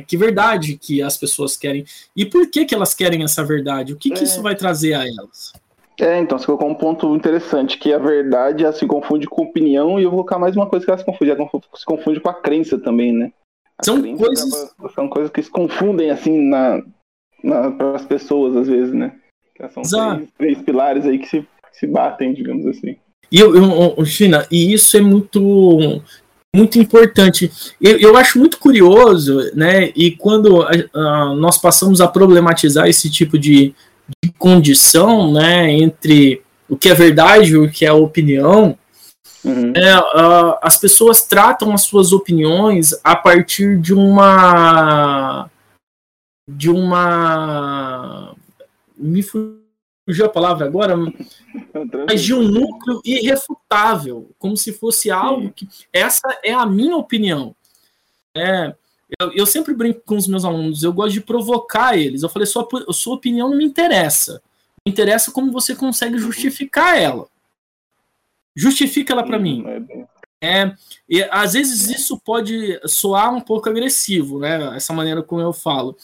Que verdade que as pessoas querem. E por que elas querem essa verdade? O que isso vai trazer a elas? Então, você colocou um ponto interessante, que a verdade se confunde com opinião, e eu vou colocar mais uma coisa que ela se confunde. Ela se confunde com a crença também, né? São coisas que se confundem, assim, para as pessoas, às vezes, né? São três pilares aí que se batem, digamos assim. China, e isso é muito, muito importante. Eu acho muito curioso, né? E quando nós passamos a problematizar esse tipo de condição, né, entre o que é verdade e o que é opinião, Uhum. As pessoas tratam as suas opiniões a partir de uma me fugiu a palavra agora, mas de um núcleo irrefutável, como se fosse algo que... Essa é a minha opinião. Eu sempre brinco com os meus alunos, eu gosto de provocar eles. Eu falei, sua opinião não me interessa. Me interessa como você consegue justificar ela. Justifica ela para mim. E às vezes isso pode soar um pouco agressivo, né? Essa maneira como eu falo.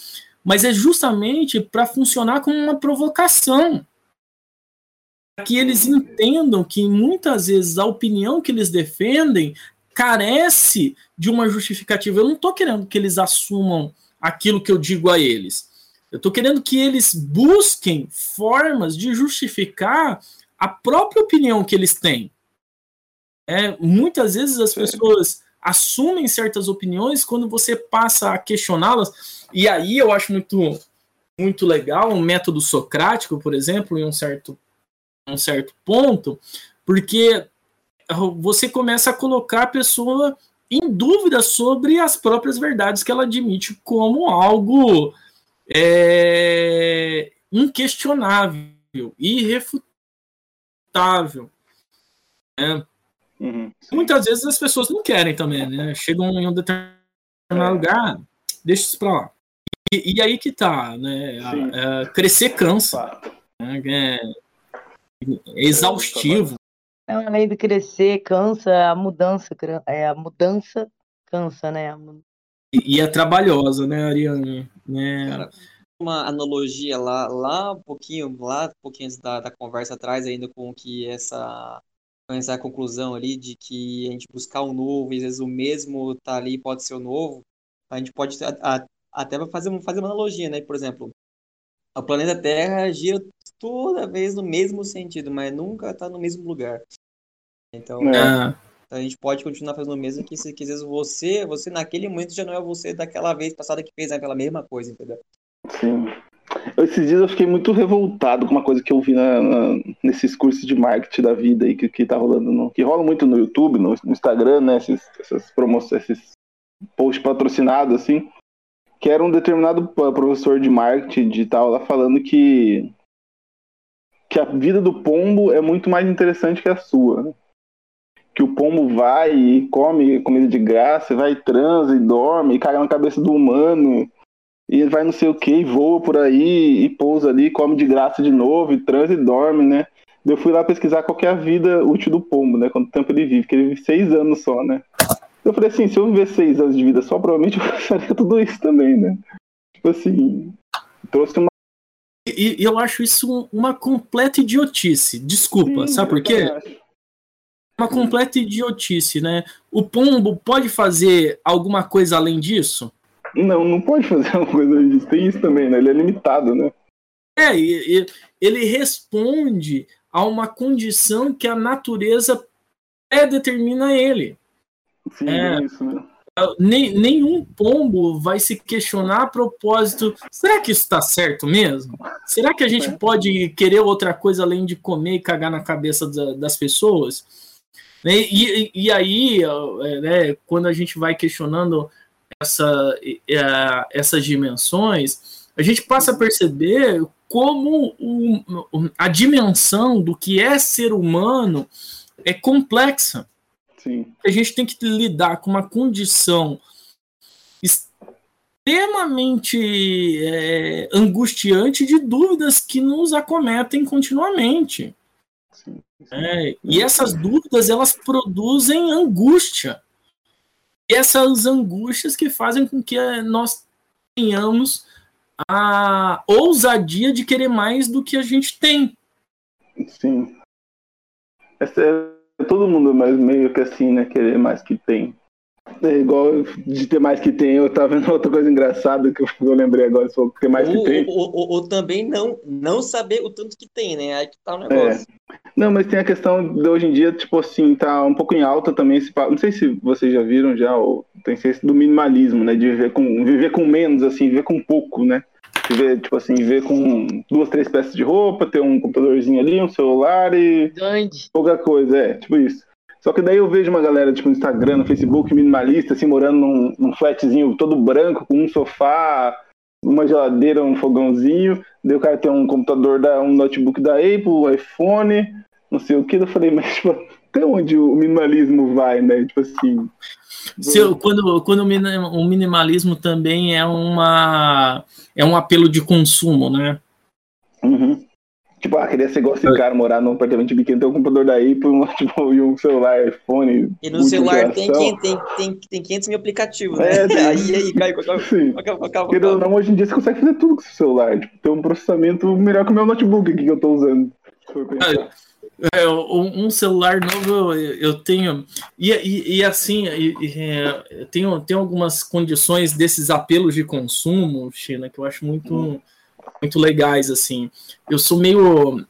Mas é justamente para funcionar como uma provocação. Para que eles entendam que muitas vezes a opinião que eles defendem carece de uma justificativa. Eu não estou querendo que eles assumam aquilo que eu digo a eles. Eu estou querendo que eles busquem formas de justificar a própria opinião que eles têm. Muitas vezes as pessoas assumem certas opiniões quando você passa a questioná-las. E aí eu acho muito, muito legal o método socrático, por exemplo, em um certo ponto, porque você começa a colocar a pessoa em dúvida sobre as próprias verdades que ela admite como algo inquestionável, irrefutável. Uhum. Muitas vezes as pessoas não querem também, né? Chegam em um determinado lugar, deixa isso pra lá. E aí que tá, né? Crescer cansa. É exaustivo. É uma lei do crescer, cansa, a mudança cansa, né? E é trabalhosa, né, Ariane? Cara, uma analogia lá um pouquinho antes da conversa atrás, ainda com que essa conclusão ali de que a gente buscar o novo, e às vezes o mesmo tá ali, pode ser o novo, a gente pode até fazer uma analogia, né? Por exemplo, o planeta Terra gira toda vez no mesmo sentido, mas nunca tá no mesmo lugar. Então, a gente pode continuar fazendo o mesmo, que às vezes você naquele momento já não é você daquela vez passada que fez aquela mesma coisa, entendeu? Sim. Esses dias eu fiquei muito revoltado com uma coisa que eu vi nesses cursos de marketing da vida aí que tá rolando, que rola muito no YouTube, no Instagram, né? Esses posts patrocinados, assim, que era um determinado professor de marketing digital lá falando que a vida do pombo é muito mais interessante que a sua, né? Que o pombo vai e come comida de graça, vai e transa e dorme, e caga na cabeça do humano, e vai não sei o que, e voa por aí, e pousa ali, come de graça de novo, e transa e dorme, né? Eu fui lá pesquisar qual que é a vida útil do pombo, né? Quanto tempo ele vive, porque ele vive 6 anos só, né? Eu falei assim, se eu viver 6 anos de vida só, provavelmente eu gostaria tudo isso também, né? Tipo assim, trouxe uma... E eu acho isso uma completa idiotice, desculpa, sim, sabe por quê? Uma completa idiotice, né? O pombo pode fazer alguma coisa além disso? Não pode fazer alguma coisa além disso, tem isso também, né? Ele é limitado, né? Ele responde a uma condição que a natureza pré-determina a ele. Sim, é isso, né? Nenhum pombo vai se questionar a propósito, será que isso está certo mesmo? Será que a gente pode querer outra coisa além de comer e cagar na cabeça das pessoas? E aí, né, quando a gente vai questionando essas dimensões, a gente passa a perceber como a dimensão do que é ser humano é complexa. Sim. A gente tem que lidar com uma condição extremamente angustiante de dúvidas que nos acometem continuamente. Sim. E essas dúvidas, elas produzem angústia. E essas angústias que fazem com que nós tenhamos a ousadia de querer mais do que a gente tem. Sim. Essa é... Todo mundo mais meio que assim, né? Querer mais que tem. É igual de ter mais que tem. Eu tava vendo outra coisa engraçada que eu lembrei agora. Sobre ter mais que tem. Ou também não saber o tanto que tem, né? Aí que tá o negócio. Não, mas tem a questão de hoje em dia, tipo assim, tá um pouco em alta também. Não sei se vocês já viram já, ou tem ciência do minimalismo, né? De viver com menos, assim, viver com pouco, né? Viver com 2, 3 peças de roupa, ter um computadorzinho ali, um celular e pouca coisa, tipo isso. Só que daí eu vejo uma galera, tipo, no Instagram, no Facebook, minimalista, assim, morando num flatzinho todo branco, com um sofá, uma geladeira, um fogãozinho. Daí o cara tem um computador, um notebook da Apple, iPhone, não sei o que. Eu falei, mas tipo, até onde o minimalismo vai, né? Tipo assim... Quando o minimalismo também é um apelo de consumo, né? Uhum. Tipo, queria ser igual esse cara, morar num apartamento pequeno, ter um computador da Apple, tipo, e um celular, iPhone... E no celular tem 500 mil aplicativos, né? Aí, cai... Não, hoje em dia você consegue fazer tudo com o seu celular. Tipo, ter um processamento melhor que o meu notebook aqui que eu tô usando. Um celular novo eu tenho... Tem algumas condições desses apelos de consumo, China, que eu acho muito legais, assim. Eu sou meio...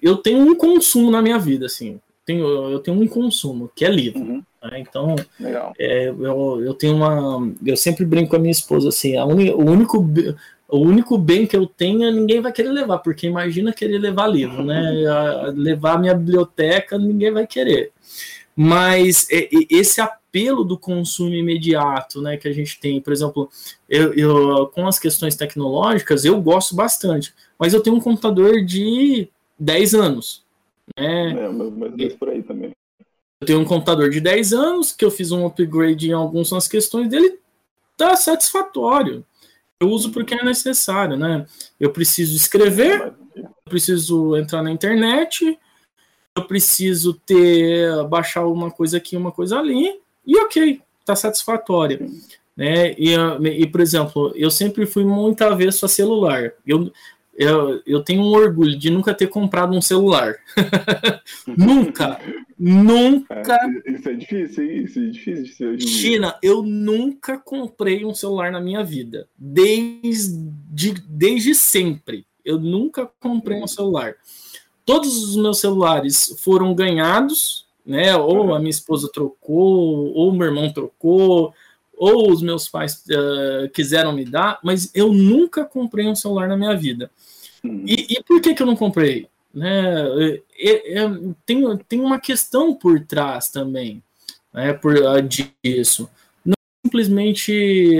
Eu tenho um consumo na minha vida, assim. Eu tenho um consumo, que é livro. Uhum. Né? Então, eu tenho uma... Eu sempre brinco com a minha esposa, assim, o único bem que eu tenho, ninguém vai querer levar, porque imagina querer levar livro, né? Levar a minha biblioteca, ninguém vai querer. Mas esse apelo do consumo imediato, né, que a gente tem, por exemplo, eu com as questões tecnológicas, eu gosto bastante, mas eu tenho um computador de 10 anos. Né? Mas por aí também. Eu tenho um computador de 10 anos, que eu fiz um upgrade em algumas questões dele, tá satisfatório. Eu uso porque é necessário, né? Eu preciso escrever, eu preciso entrar na internet, eu preciso baixar uma coisa aqui, uma coisa ali, e ok, tá satisfatória. Né? E, por exemplo, eu sempre fui muito avesso a celular. Eu tenho um orgulho de nunca ter comprado um celular. Nunca. Isso é difícil, hein? Isso é difícil de ser hoje em dia. China, eu nunca comprei um celular na minha vida. Desde sempre. Eu nunca comprei um celular. Todos os meus celulares foram ganhados, né? Ou a minha esposa trocou, ou meu irmão trocou, ou os meus pais quiseram me dar, mas eu nunca comprei um celular na minha vida. E por que eu não comprei? Né? Tem uma questão por trás também, né, disso. Não é simplesmente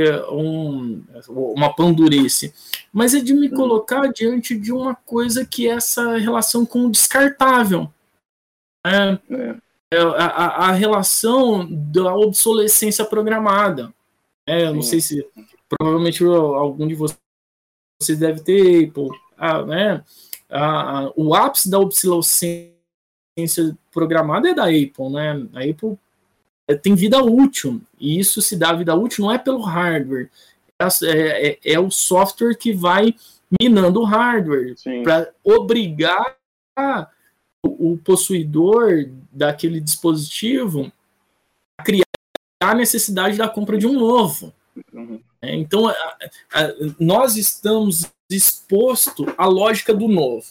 uma pandurice, mas é de me colocar diante de uma coisa que é essa relação com o descartável. Né? A relação da obsolescência programada. Eu não sei se... Provavelmente algum de vocês deve ter Apple. Né? O ápice da obsolescência programada é da Apple. Né? A Apple tem vida útil. E isso se dá vida útil não é pelo hardware. É o software que vai minando o hardware para obrigar o possuidor daquele dispositivo a criar a necessidade da compra de um novo. Então, nós estamos expostos à lógica do novo.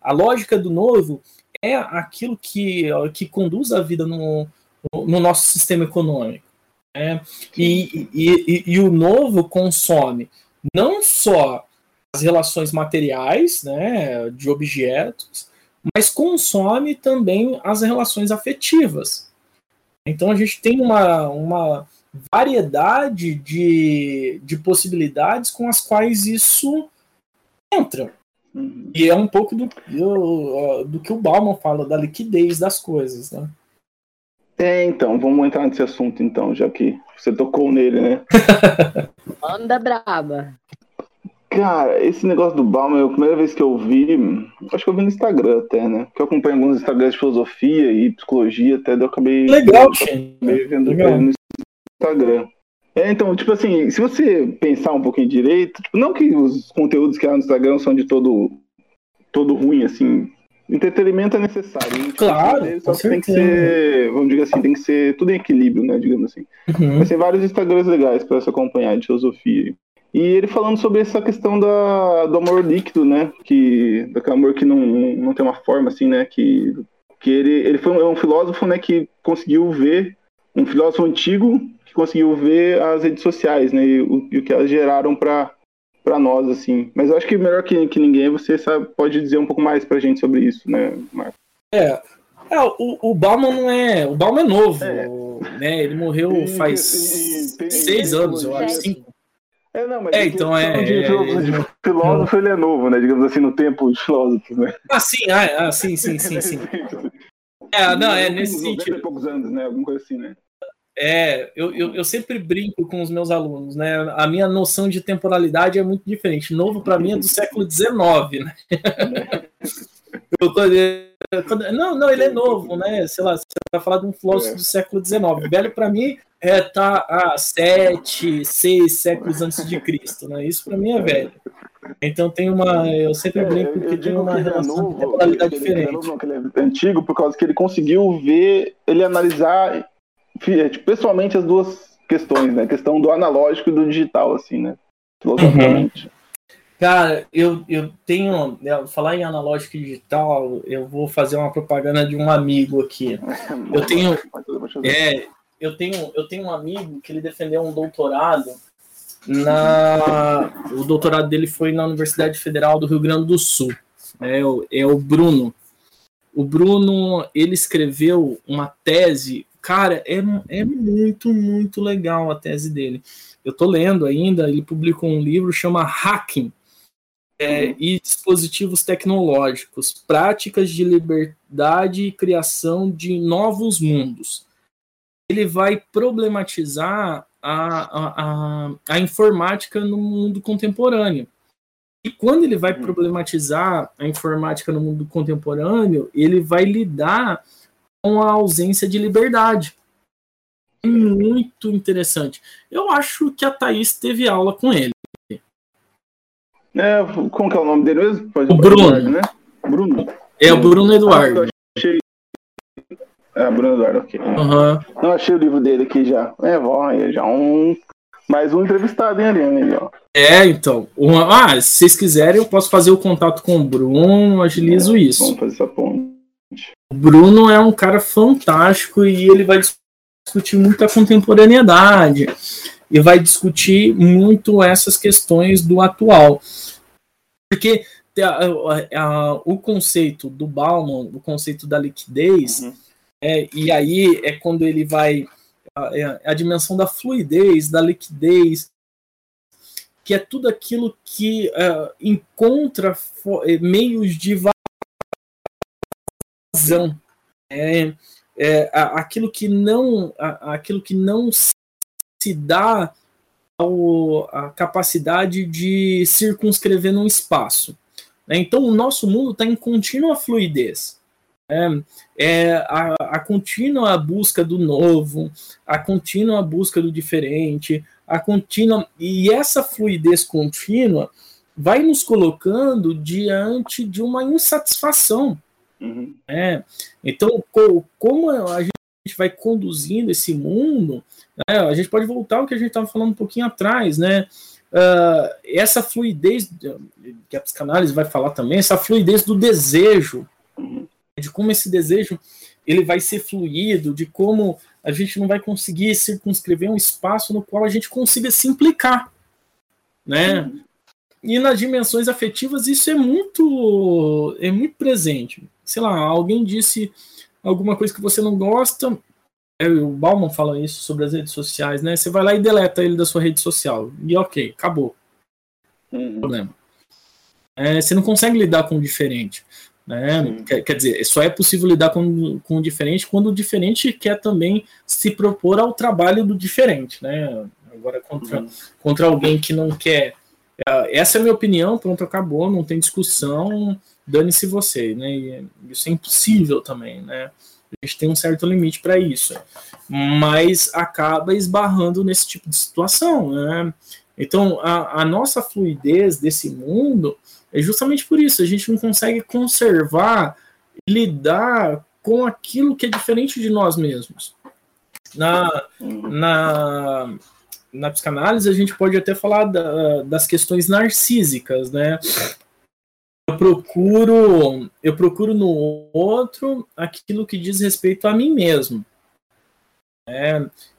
A lógica do novo é aquilo que conduz a vida no nosso sistema econômico. E o novo consome não só as relações materiais, né, de objetos, mas consome também as relações afetivas. Então a gente tem uma variedade de possibilidades com as quais isso entra. E é um pouco do que o Bauman fala, da liquidez das coisas. Né? Então, vamos entrar nesse assunto então, já que você tocou nele, né? Onda braba! Cara, esse negócio do Bauman, a primeira vez que eu vi, acho que eu vi no Instagram até, né? Porque eu acompanho alguns Instagrams de filosofia e psicologia até, daí eu acabei... Legal, gente! Acabei vendo no Instagram. Então, tipo assim, se você pensar um pouquinho direito, tipo, não que os conteúdos que há no Instagram são de todo ruim, assim, entretenimento é necessário. Né? Tipo, claro, só que tem que ser, vamos dizer assim, tem que ser tudo em equilíbrio, né, digamos assim. Mas tem vários Instagrams legais pra se acompanhar de filosofia. E ele falando sobre essa questão do amor líquido, né? Daquele amor que não tem uma forma, assim, né? Que ele foi um filósofo, né? Que conseguiu ver... Um filósofo antigo que conseguiu ver as redes sociais, né? E o que elas geraram para nós, assim. Mas eu acho que melhor que ninguém você pode dizer um pouco mais pra gente sobre isso, né, Marco? O Bauman não é. O Bauman é novo, né? Ele morreu faz seis anos, eu acho. 5. Então, filósofo, ele é novo, né? Digamos assim, no tempo dos filósofos, né? Sim. Nesse sentido. Há poucos anos, né? Alguma coisa assim, né? Eu sempre brinco com os meus alunos, né? A minha noção de temporalidade é muito diferente. Novo para mim é do século XIX, né? Ele é novo, né? Sei lá, você vai falar de um filósofo do século XIX. Velho para mim tá há 7, 6 séculos antes de Cristo, né? Isso para mim é velho. Então tem uma... Eu sempre brinco que tem uma relação de temporalidade diferente. Ele é antigo por causa que ele conseguiu ver, ele analisar pessoalmente as duas questões, né? A questão do analógico e do digital, assim, né? Filosoficamente. Uhum. Cara, eu tenho... Falar em analógico e digital, eu vou fazer uma propaganda de um amigo aqui. Eu tenho um amigo que ele defendeu um doutorado O doutorado dele foi na Universidade Federal do Rio Grande do Sul. É o Bruno. O Bruno, ele escreveu uma tese... Cara, é muito, muito legal a tese dele. Eu tô lendo ainda, ele publicou um livro, chama Hacking e Dispositivos Tecnológicos: Práticas de Liberdade e Criação de Novos Mundos. Ele vai problematizar a informática no mundo contemporâneo. E quando ele vai problematizar a informática no mundo contemporâneo, ele vai lidar com a ausência de liberdade. Muito interessante. Eu acho que a Thaís teve aula com ele. Como que é o nome dele mesmo? O Bruno. Né? Bruno. É o Bruno Eduardo. Bruno Eduardo, ok. Uhum. Não, achei o livro dele aqui já. Mais um entrevistado, hein, Ariane? Então. Se vocês quiserem, eu posso fazer o contato com o Bruno, agilizo isso. Vamos fazer essa ponte. O Bruno é um cara fantástico e ele vai discutir muito a contemporaneidade e vai discutir muito essas questões do atual. Porque o conceito do Bauman, o conceito da liquidez, e aí é quando ele vai... A dimensão da fluidez, da liquidez, que é tudo aquilo que encontra meios de razão, aquilo que não se dá a capacidade de circunscrever num espaço, né? Então o nosso mundo está em contínua fluidez, a contínua busca do novo, a contínua busca do diferente, e essa fluidez contínua vai nos colocando diante de uma insatisfação. Uhum. Então, como a gente vai conduzindo esse mundo, a gente pode voltar ao que a gente estava falando um pouquinho atrás, né? Essa fluidez que a psicanálise vai falar também, essa fluidez do desejo, de como esse desejo ele vai ser fluido, de como a gente não vai conseguir circunscrever um espaço no qual a gente consiga se implicar, né? Uhum. E nas dimensões afetivas isso é muito presente. Sei lá, alguém disse alguma coisa que você não gosta, o Bauman fala isso sobre as redes sociais, né? Você vai lá e deleta ele da sua rede social, e ok, acabou. Não problema. Você não consegue lidar com o diferente, né? Quer dizer, só é possível lidar com o diferente quando o diferente quer também se propor ao trabalho do diferente, né? Agora, contra alguém que não quer... Essa é a minha opinião, pronto, acabou, não tem discussão, dane-se você, né? E isso é impossível também, né? A gente tem um certo limite para isso, mas acaba esbarrando nesse tipo de situação, né? Então, a nossa fluidez desse mundo é justamente por isso, a gente não consegue conservar e lidar com aquilo que é diferente de nós mesmos. Na psicanálise, a gente pode até falar das questões narcísicas, né? Eu procuro no outro aquilo que diz respeito a mim mesmo.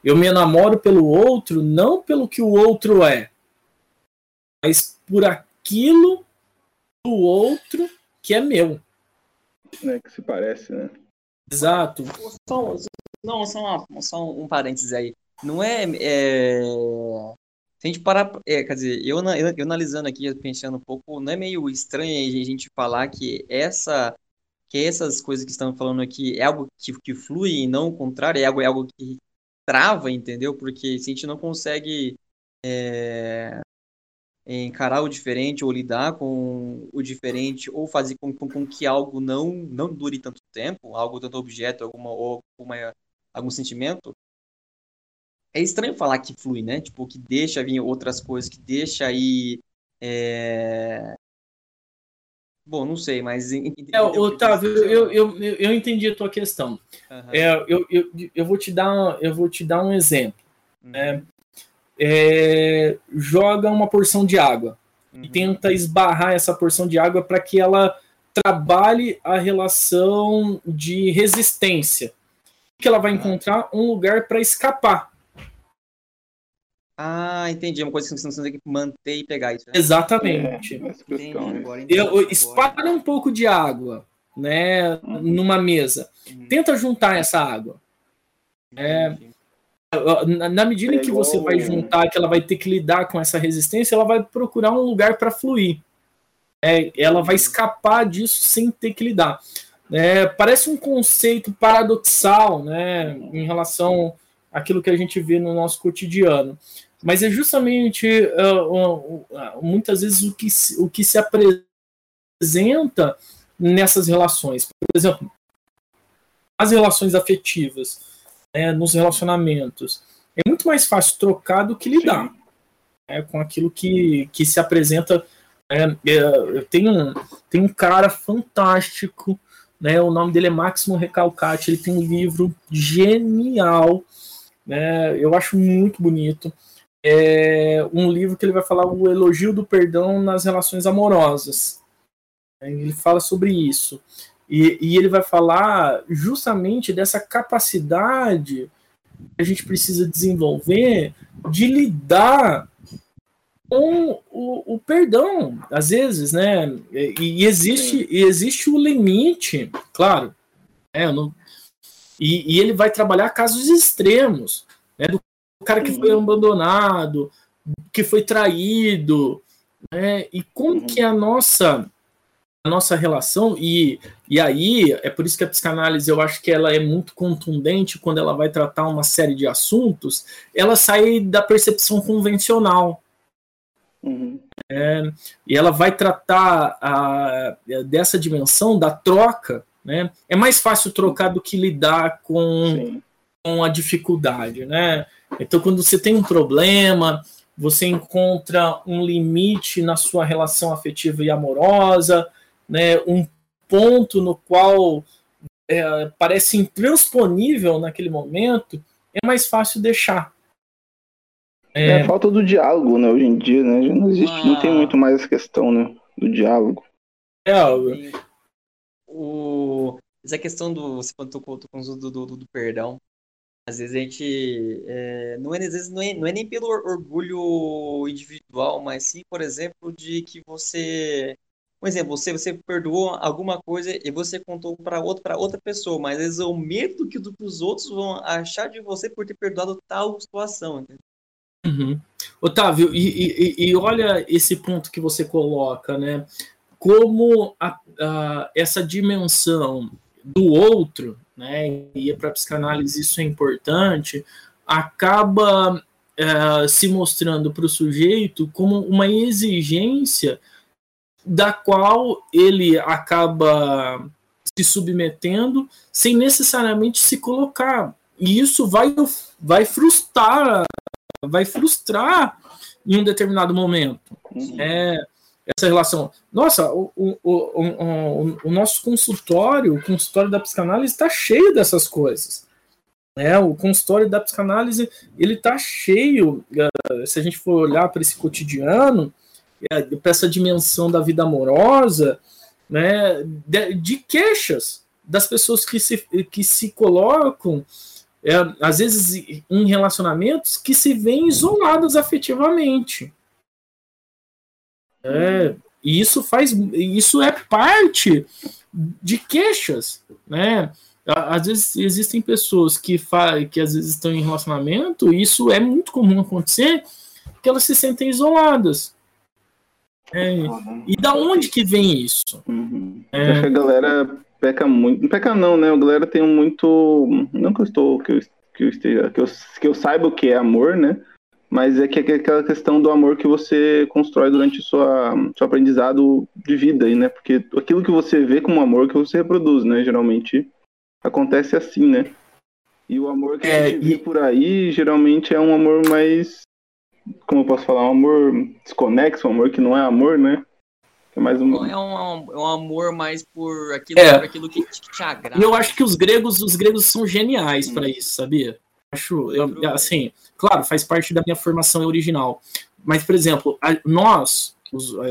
Eu me enamoro pelo outro, não pelo que o outro é, mas por aquilo do outro que é meu. Que se parece, né? Exato. Não, só um parênteses aí. Não é... Se a gente parar... quer dizer, eu analisando aqui, pensando um pouco, não é meio estranho a gente falar que essas coisas que estamos falando aqui é algo que flui e não o contrário, é algo que trava, entendeu? Porque se a gente não consegue encarar o diferente ou lidar com o diferente ou fazer com que algo não dure tanto tempo, algo tanto objeto algum sentimento, é estranho falar que flui, né? Tipo, que deixa vir outras coisas, que deixa aí... Bom, não sei, mas... Otávio, eu entendi a tua questão. Uhum. Eu vou te dar um exemplo. Uhum. Joga uma porção de água, uhum, e tenta esbarrar essa porção de água para que ela trabalhe a relação de resistência. Que ela vai encontrar um lugar para escapar. Ah, entendi. É uma coisa que você tem que manter e pegar isso, né? Exatamente. Espalha um pouco de água, né, numa mesa. Tenta juntar essa água. Na medida em que você vai juntar, que ela vai ter que lidar com essa resistência, ela vai procurar um lugar para fluir. Ela vai escapar disso sem ter que lidar. Parece um conceito paradoxal, né, em relação àquilo que a gente vê no nosso cotidiano. Mas é justamente, muitas vezes, o que se apresenta nessas relações. Por exemplo, as relações afetivas, né, nos relacionamentos. É muito mais fácil trocar do que lidar, né, com aquilo que se apresenta. Tem um cara fantástico, né, o nome dele é Máximo Recalcati, ele tem um livro genial, né, eu acho muito bonito, um livro que ele vai falar o elogio do perdão nas relações amorosas, ele fala sobre isso, e ele vai falar justamente dessa capacidade que a gente precisa desenvolver de lidar com o perdão, às vezes, né? E existe o limite, claro. E ele vai trabalhar casos extremos, né? Do cara que foi abandonado, que foi traído, né? E como que a nossa relação, e aí é por isso que a psicanálise, eu acho que ela é muito contundente quando ela vai tratar uma série de assuntos, ela sai da percepção convencional. Uhum. E ela vai tratar dessa dimensão da troca, né? É mais fácil trocar do que lidar com a dificuldade, né? Então, quando você tem um problema, você encontra um limite na sua relação afetiva e amorosa, né? Um ponto no qual parece intransponível naquele momento, é mais fácil deixar. É a falta do diálogo, né, hoje em dia, né? Já não existe, não tem muito mais essa questão, né, do diálogo. Essa questão do... Você tocou do perdão. Às vezes a gente... Não é nem pelo orgulho individual, mas sim, por exemplo, de que você... Por exemplo, você perdoou alguma coisa e você contou para outra pessoa, mas às vezes é o medo que os outros vão achar de você por ter perdoado tal situação, entendeu? Uhum. Otávio, e olha esse ponto que você coloca, né? Como essa dimensão do outro, né? E para a psicanálise isso é importante, acaba se mostrando para o sujeito como uma exigência da qual ele acaba se submetendo sem necessariamente se colocar. E isso vai frustrar. Vai frustrar em um determinado momento essa relação. Nossa, o nosso consultório, o consultório da psicanálise está cheio dessas coisas, né? O consultório da psicanálise, ele está cheio, se a gente for olhar para esse cotidiano, para essa dimensão da vida amorosa, né? De queixas das pessoas que se colocam, às vezes em relacionamentos que se veem isolados afetivamente. E isso é parte de queixas, né? Às vezes existem pessoas que às vezes estão em relacionamento, e isso é muito comum acontecer, que elas se sentem isoladas. E da onde que vem isso? Acho que a galera peca muito, não peca não, né? A galera tem muito, não que eu estou, que eu saiba o que é amor, né? Mas é que é aquela questão do amor que você constrói durante seu aprendizado de vida, né? Porque aquilo que você vê como amor que você reproduz, né? Geralmente acontece assim, né? E o amor que a gente vê por aí, geralmente é um amor mais... Como eu posso falar? Um amor desconexo, um amor que não é amor, né? É mais um... É um amor mais por aquilo que te agrada. Eu acho que os gregos são geniais para isso, sabia? Acho, assim, claro, faz parte da minha formação original. Mas, por exemplo, nós,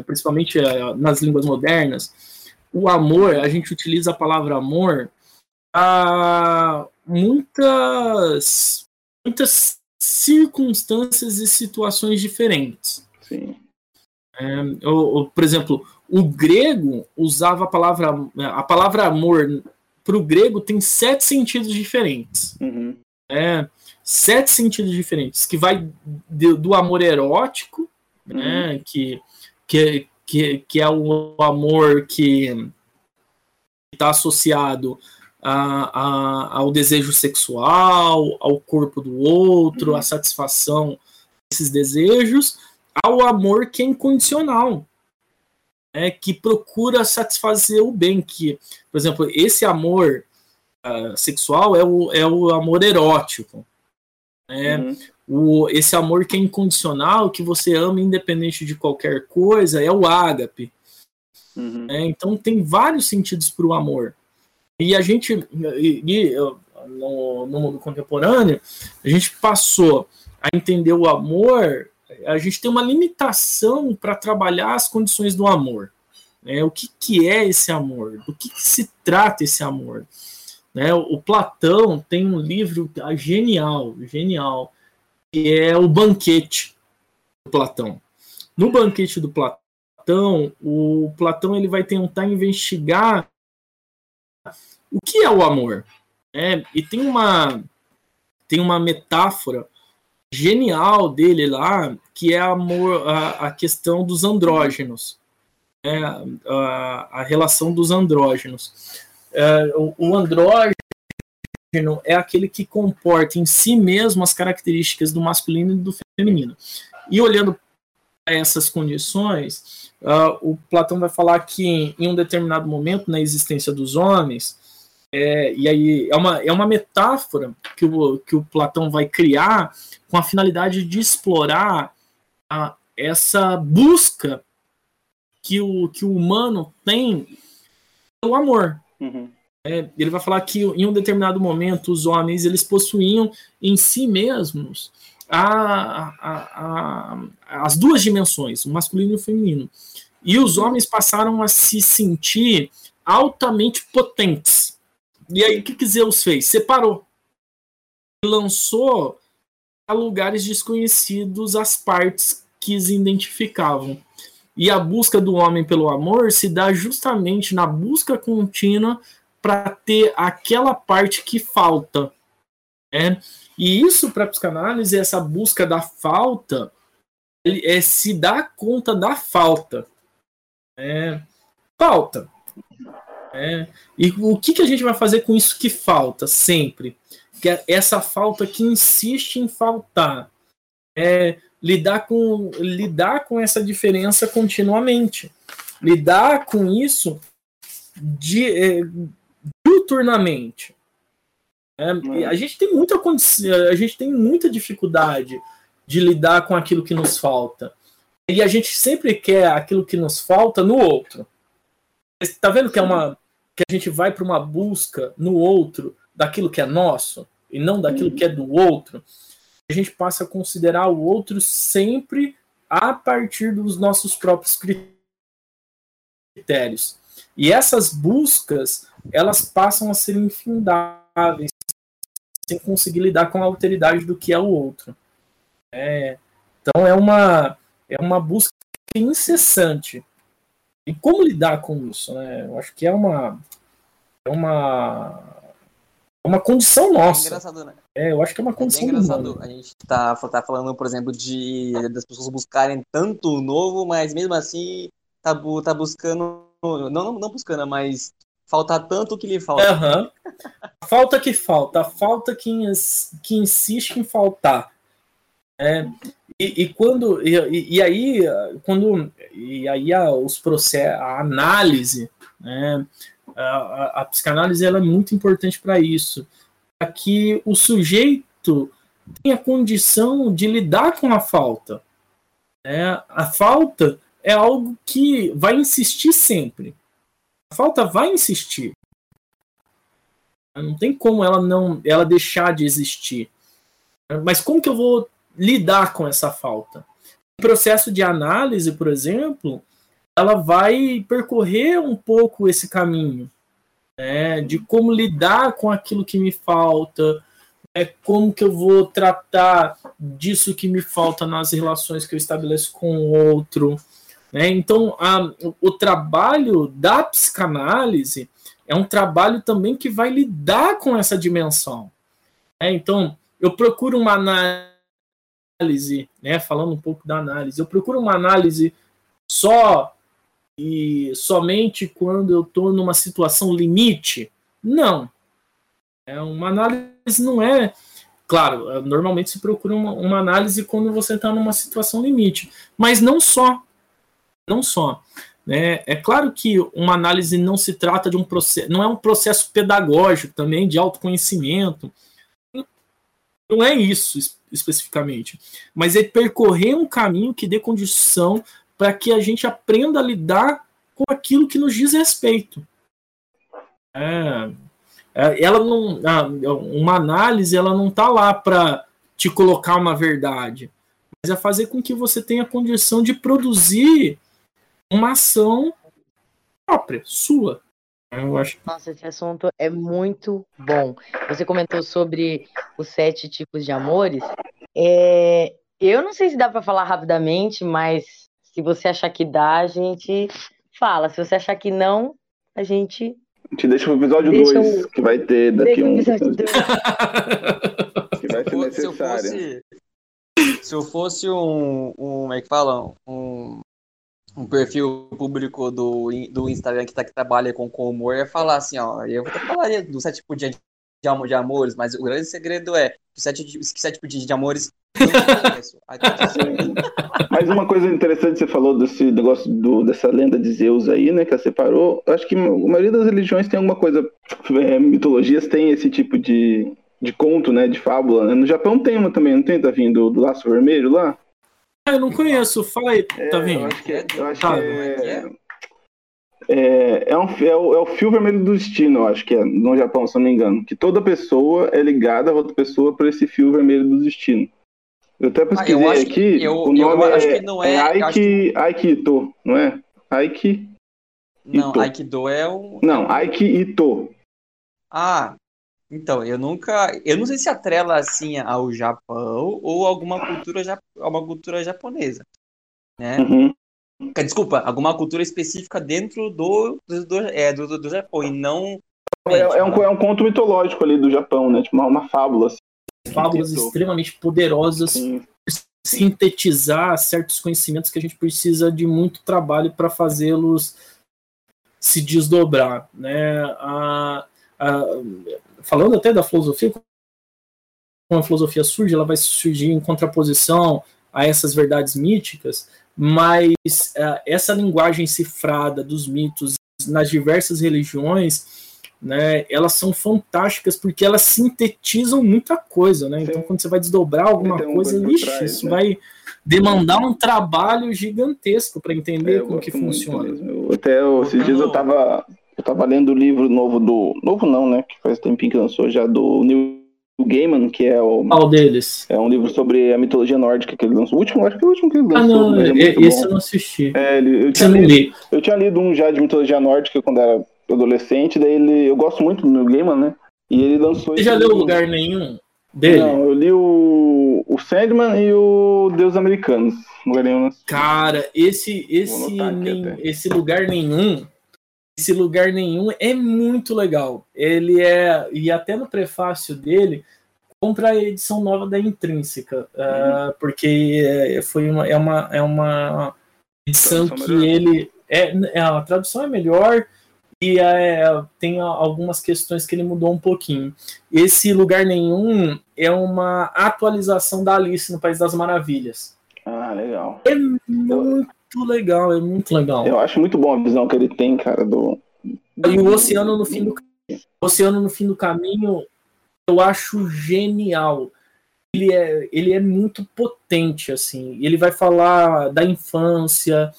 principalmente nas línguas modernas, o amor, a gente utiliza a palavra amor a muitas circunstâncias e situações diferentes. Sim. Por exemplo, o grego usava a palavra amor. Para o grego tem 7 sentidos diferentes. Uhum. 7 sentidos diferentes, que vai do amor erótico, né, que é o amor que está associado ao desejo sexual, ao corpo do outro, à satisfação desses desejos, ao amor que é incondicional, né, que procura satisfazer o bem. Que, por exemplo, esse amor sexual é o amor erótico, né? Esse amor que é incondicional, que você ama independente de qualquer coisa, é o ágape. Né? Então tem vários sentidos para o amor. E a gente, no mundo contemporâneo, a gente passou a entender o amor, a gente tem uma limitação para trabalhar as condições do amor, né? O que é esse amor? Do que se trata esse amor? Né, o Platão tem um livro genial, que é o Banquete do Platão. No Banquete do Platão, o Platão ele vai tentar investigar o que é o amor. Né? E tem uma metáfora genial dele lá, que é amor, a questão dos andrógenos, né? A relação dos andrógenos. O andrógeno é aquele que comporta em si mesmo as características do masculino e do feminino. E olhando para essas condições, o Platão vai falar que em um determinado momento na existência dos homens, e aí é uma metáfora que o Platão vai criar com a finalidade de explorar essa busca que o humano tem pelo amor. Ele vai falar que em um determinado momento os homens eles possuíam em si mesmos as duas dimensões, o masculino e o feminino, e os homens passaram a se sentir altamente potentes. E aí o que Zeus fez? Separou e lançou a lugares desconhecidos as partes que os identificavam. E a busca do homem pelo amor se dá justamente na busca contínua para ter aquela parte que falta. Né? E isso, para a psicanálise, essa busca da falta, é se dar conta da falta. Falta. E o que a gente vai fazer com isso que falta sempre? Que é essa falta que insiste em faltar. Lidar com essa diferença continuamente. Lidar com isso diuturnamente. A gente tem muita dificuldade de lidar com aquilo que nos falta. E a gente sempre quer aquilo que nos falta no outro. Está vendo que que a gente vai para uma busca no outro daquilo que é nosso e não daquilo que é do outro? A gente passa a considerar o outro sempre a partir dos nossos próprios critérios. E essas buscas, elas passam a ser infindáveis, sem conseguir lidar com a alteridade do que é o outro. Então é uma busca incessante. E como lidar com isso? Né? Eu acho que é uma É uma condição nossa. É engraçado, né? É, eu acho que é uma condição nossa. É engraçado. A gente tá falando, por exemplo, das pessoas buscarem tanto novo, mas mesmo assim tá buscando... Não buscando, mas falta tanto que lhe falta. Uhum. A falta que insiste em faltar. É, a análise, né, a psicanálise ela é muito importante para isso, para que o sujeito tenha condição de lidar com a falta, né? A falta é algo que vai insistir sempre. A falta vai insistir. Não tem como ela deixar de existir. Mas como que eu vou lidar com essa falta? O processo de análise, por exemplo, ela vai percorrer um pouco esse caminho, né, de como lidar com aquilo que me falta, né, como que eu vou tratar disso que me falta nas relações que eu estabeleço com o outro. Né? Então, o trabalho da psicanálise é um trabalho também que vai lidar com essa dimensão. Né? Então, eu procuro uma análise, né, falando um pouco da análise, eu procuro uma análise só e somente quando eu estou numa situação limite? Não. É uma análise não é... Claro, normalmente se procura uma análise quando você está numa situação limite, mas não só. Não só. Né? É claro que uma análise não se trata de um processo, não é um processo pedagógico também, de autoconhecimento. Não é isso especificamente. Mas é percorrer um caminho que dê condição para que a gente aprenda a lidar com aquilo que nos diz respeito. Uma análise ela não está lá para te colocar uma verdade, mas é fazer com que você tenha condição de produzir uma ação própria, sua. Eu acho. Nossa, esse assunto é muito bom. Você comentou sobre os 7 tipos de amores. Eu não sei se dá para falar rapidamente, mas se você achar que dá, a gente fala. Se você achar que não, a gente... Te deixa o episódio 2, que vai ter daqui um... que vai ser necessário. Se eu fosse um perfil público do Instagram que trabalha com humor, ia falar assim, ó, eu falaria dos 7 tipos de amores, mas o grande segredo é que 7 tipos de amores eu não conheço. Mas uma coisa interessante, você falou desse negócio dessa lenda de Zeus aí, né, que ela separou. Eu acho que a maioria das religiões tem alguma coisa, mitologias tem esse tipo de conto, né, de fábula, né? No Japão tem uma também, não tem, Tavinho, do Laço Vermelho lá? Eu não conheço, fala aí, Tavinho. É o fio vermelho do destino, eu acho que é, no Japão, se eu não me engano. Que toda pessoa é ligada a outra pessoa por esse fio vermelho do destino. Eu até pesquisei aqui, o nome é Aikito, não é? Aikito. Não, Aikido é o... Não, Aikito. Ah, então, eu não sei se atrela assim ao Japão ou alguma cultura japonesa, né? Uhum. Desculpa, alguma cultura específica dentro do Japão e não... É um conto mitológico ali do Japão, né? Tipo uma fábula, assim. Fábulas extremamente poderosas para sintetizar certos conhecimentos que a gente precisa de muito trabalho para fazê-los se desdobrar, né? Falando até da filosofia, como a filosofia surge, ela vai surgir em contraposição a essas verdades míticas, mas essa linguagem cifrada dos mitos nas diversas religiões, né, elas são fantásticas porque elas sintetizam muita coisa, né? Então, quando você vai desdobrar alguma coisa, isso vai demandar um trabalho gigantesco para entender como que funciona. Esses dias eu tava lendo o livro novo que faz tempinho que lançou já, do Neil Gaiman, que é o... Qual deles? É um livro sobre a mitologia nórdica que ele lançou. Acho que o último que ele lançou. Ah, não, esse eu não assisti. Eu tinha lido um já de mitologia nórdica quando era adolescente, eu gosto muito do Neil Gaiman, né? E ele lançou... Você já leu Lugar Nenhum dele? Não, eu li o Sandman e o Deus Americanos. Lugar Nenhum. Cara, esse Lugar Nenhum... Esse Lugar Nenhum é muito legal. Ele é, e até no prefácio dele, compra a edição nova da Intrínseca, porque é uma edição que melhor. A tradução é melhor e tem algumas questões que ele mudou um pouquinho. Esse Lugar Nenhum é uma atualização da Alice no País das Maravilhas. Ah, legal. É muito legal, é muito legal. Eu acho muito bom a visão que ele tem, cara, E o Oceano no Fim do Caminho. O Oceano no Fim do Caminho eu acho genial. Ele é muito potente, assim. Ele vai falar da infância,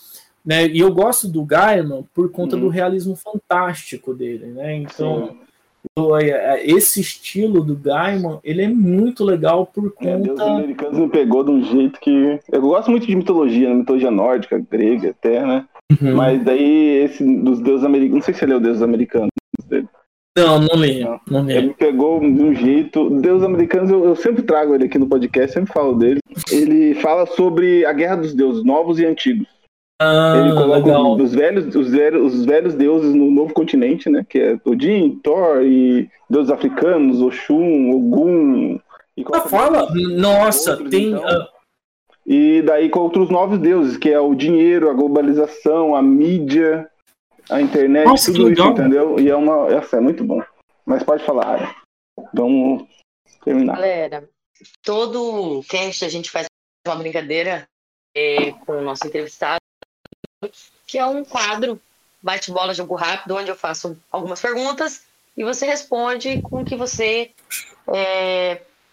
né? E eu gosto do Gaiman por conta do realismo fantástico dele, né? Então, esse estilo do Gaiman, ele é muito legal por conta... Deus Americanos me pegou de um jeito que... Eu gosto muito de mitologia nórdica, grega, até, né? Uhum. Mas daí, esse dos Deuses Americanos... Não sei se você leu Deuses Americanos dele. Não li. Ele me pegou de um jeito... Deuses Americanos, eu sempre trago ele aqui no podcast, sempre falo dele. Ele fala sobre a guerra dos deuses, novos e antigos. Ele coloca os velhos deuses no novo continente, né? Que é Odin, Thor e deuses africanos, Oxum, Ogum. E daí contra os novos deuses, que é o dinheiro, a globalização, a mídia, a internet, tudo isso, entendeu? E é muito bom. Mas pode falar, vamos terminar. Galera, todo cast a gente faz uma brincadeira com o nosso entrevistado, que é um quadro bate-bola, jogo rápido, onde eu faço algumas perguntas e você responde com o que você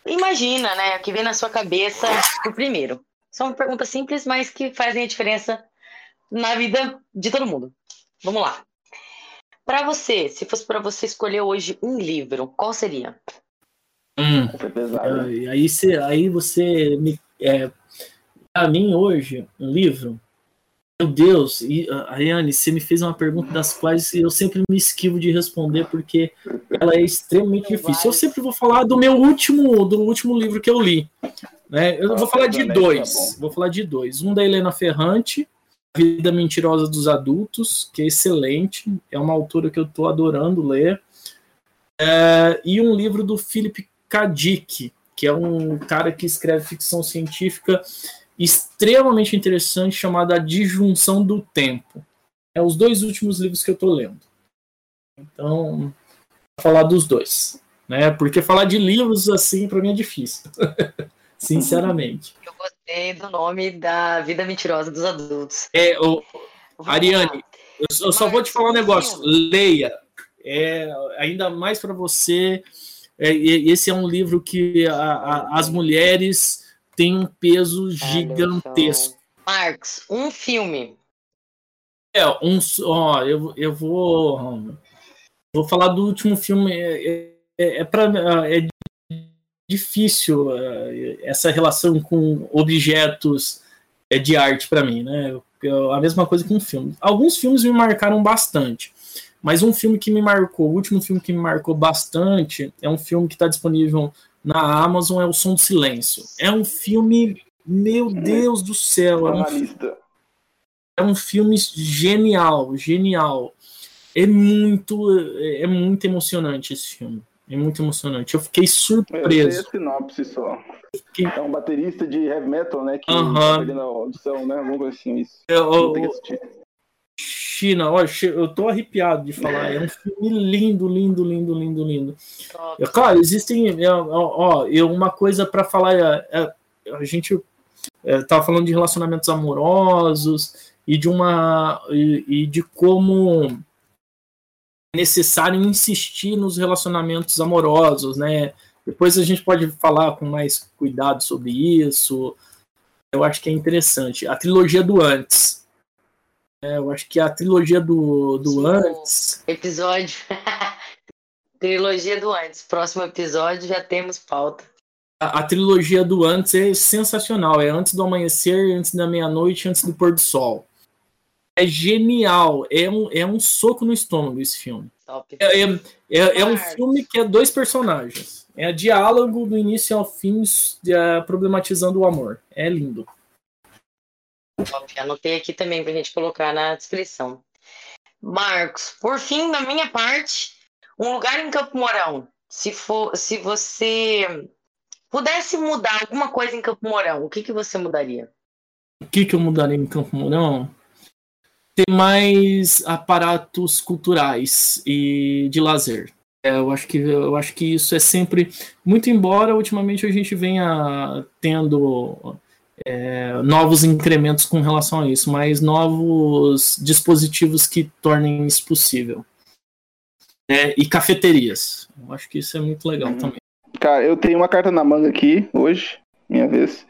imagina, né? O que vem na sua cabeça do primeiro. São perguntas simples, mas que fazem a diferença na vida de todo mundo. Vamos lá. Para você, se fosse para você escolher hoje um livro, qual seria? Aí você me... Para mim, hoje, um livro... Meu Deus, Ariane, você me fez uma pergunta das quais eu sempre me esquivo de responder, porque ela é extremamente difícil. Eu sempre vou falar do último livro que eu li, né? Eu vou falar de dois. Um da Helena Ferrante, A Vida Mentirosa dos Adultos, que é excelente, é uma autora que eu estou adorando ler. E um livro do Felipe Kadik, que é um cara que escreve ficção científica extremamente interessante, chamada A Disjunção do Tempo. É os dois últimos livros que eu tô lendo. Então, vou falar dos dois, né? Porque falar de livros, assim, para mim é difícil. Sinceramente. Eu gostei do nome da Vida Mentirosa dos Adultos. Ariane, eu só vou te falar um negócio. Leia. Ainda mais para você. Esse é um livro que as mulheres... tem um peso gigantesco. Marcos, um filme. Eu vou falar do último filme. É difícil essa relação com objetos de arte para mim, né? A mesma coisa com um filme. Alguns filmes me marcaram bastante, mas o último filme que me marcou bastante é um filme que está disponível na Amazon, é O Som do Silêncio. É um filme, meu Deus do céu, é um filme genial. É muito emocionante esse filme. É muito emocionante. Eu fiquei surpreso. Eu sei a sinopse só. É um baterista de heavy metal, né? Que tá perdendo a audição, né? Vamos ver assim isso. Tem que assistir. China, olha, eu tô arrepiado de falar. É um filme lindo. Claro, existem. Uma coisa para falar. A gente tava falando de relacionamentos amorosos e de como é necessário insistir nos relacionamentos amorosos, né? Depois a gente pode falar com mais cuidado sobre isso. Eu acho que é interessante. A trilogia do Antes. Eu acho que a trilogia do Antes... Episódio. Trilogia do Antes. Próximo episódio já temos pauta. A trilogia do Antes é sensacional. É Antes do Amanhecer, Antes da Meia-Noite, Antes do Pôr do Sol. É genial. É um soco no estômago esse filme. Top. É um filme que é dois personagens. É diálogo do início ao fim, problematizando o amor. É lindo. Anotei aqui também pra gente colocar na descrição. Marcos, por fim, da minha parte, um lugar em Campo Mourão. Se você pudesse mudar alguma coisa em Campo Mourão, o que, que você mudaria? O que, que eu mudaria em Campo Mourão? Ter mais aparatos culturais e de lazer. Eu acho que isso é sempre... Muito embora ultimamente a gente venha tendo... novos incrementos com relação a isso, mas novos dispositivos que tornem isso possível. E cafeterias. Eu acho que isso é muito legal também. Cara, eu tenho uma carta na manga aqui hoje, minha vez.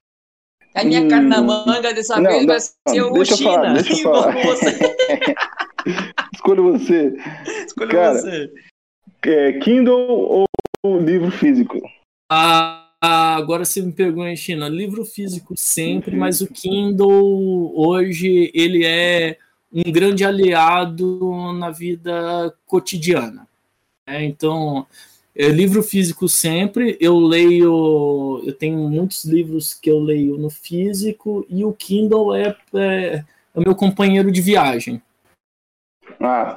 A minha carta na manga dessa vez vai ser o China. Escolho você. Escolho você. Kindle ou livro físico? Agora você me pergunta, China, livro físico sempre, mas o Kindle hoje ele é um grande aliado na vida cotidiana. Então, livro físico sempre, eu tenho muitos livros que eu leio no físico e o Kindle é o meu companheiro de viagem.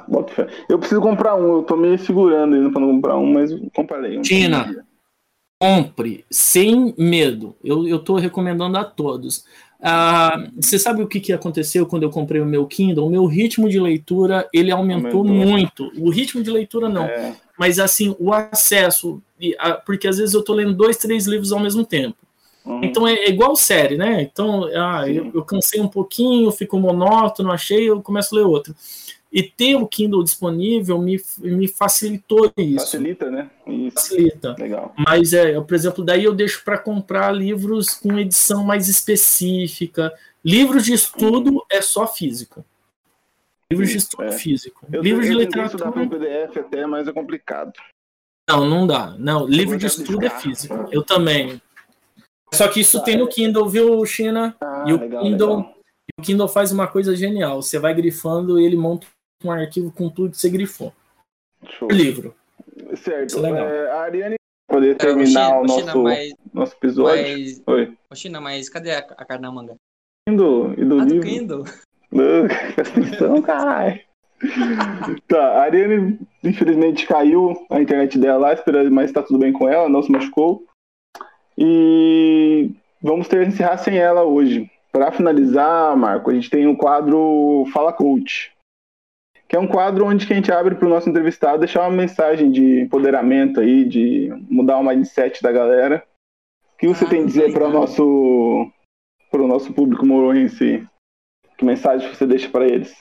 Bota fé. Eu preciso comprar um, eu tô meio segurando ainda pra não comprar um, mas comprarei um. China, compre, sem medo. Eu estou recomendando a todos. Você sabe o que aconteceu quando eu comprei o meu Kindle? O meu ritmo de leitura, ele aumentou muito. O ritmo de leitura não. Mas assim, o acesso... Porque às vezes eu estou lendo 2, 3 livros ao mesmo tempo. Então é igual série, né? Então, eu cansei um pouquinho, fico monótono, achei, eu começo a ler outro. E ter o Kindle disponível me facilitou isso. Facilita, né? Isso. Facilita. Legal. Mas, por exemplo, daí eu deixo para comprar livros com edição mais específica. Livros de estudo é só físico. Livros de estudo físico. Livros de literatura... Eu tentei estudar com PDF até, mas é complicado. Não dá. Não, livro de estudo é físico. Eu também. Só que isso tem no Kindle, viu, China? E o legal, Kindle... Legal. O Kindle faz uma coisa genial. Você vai grifando e ele monta um arquivo com tudo que você grifou. Show. Livro. Certo. A Ariane poder terminar nosso episódio. Oi. China, mas cadê a carne na manga? Kindle e do livro. Kindle. Presta atenção, caralho. Tá, a Ariane infelizmente caiu a internet dela lá, esperando, mas tá tudo bem com ela, não se machucou. E vamos ter que encerrar sem ela hoje. Para finalizar, Marco, a gente tem um quadro Fala Coach, que é um quadro onde a gente abre para o nosso entrevistado deixar uma mensagem de empoderamento aí, de mudar o mindset da galera. O que você tem a dizer para o nosso público mouroense? Que mensagem você deixa para eles?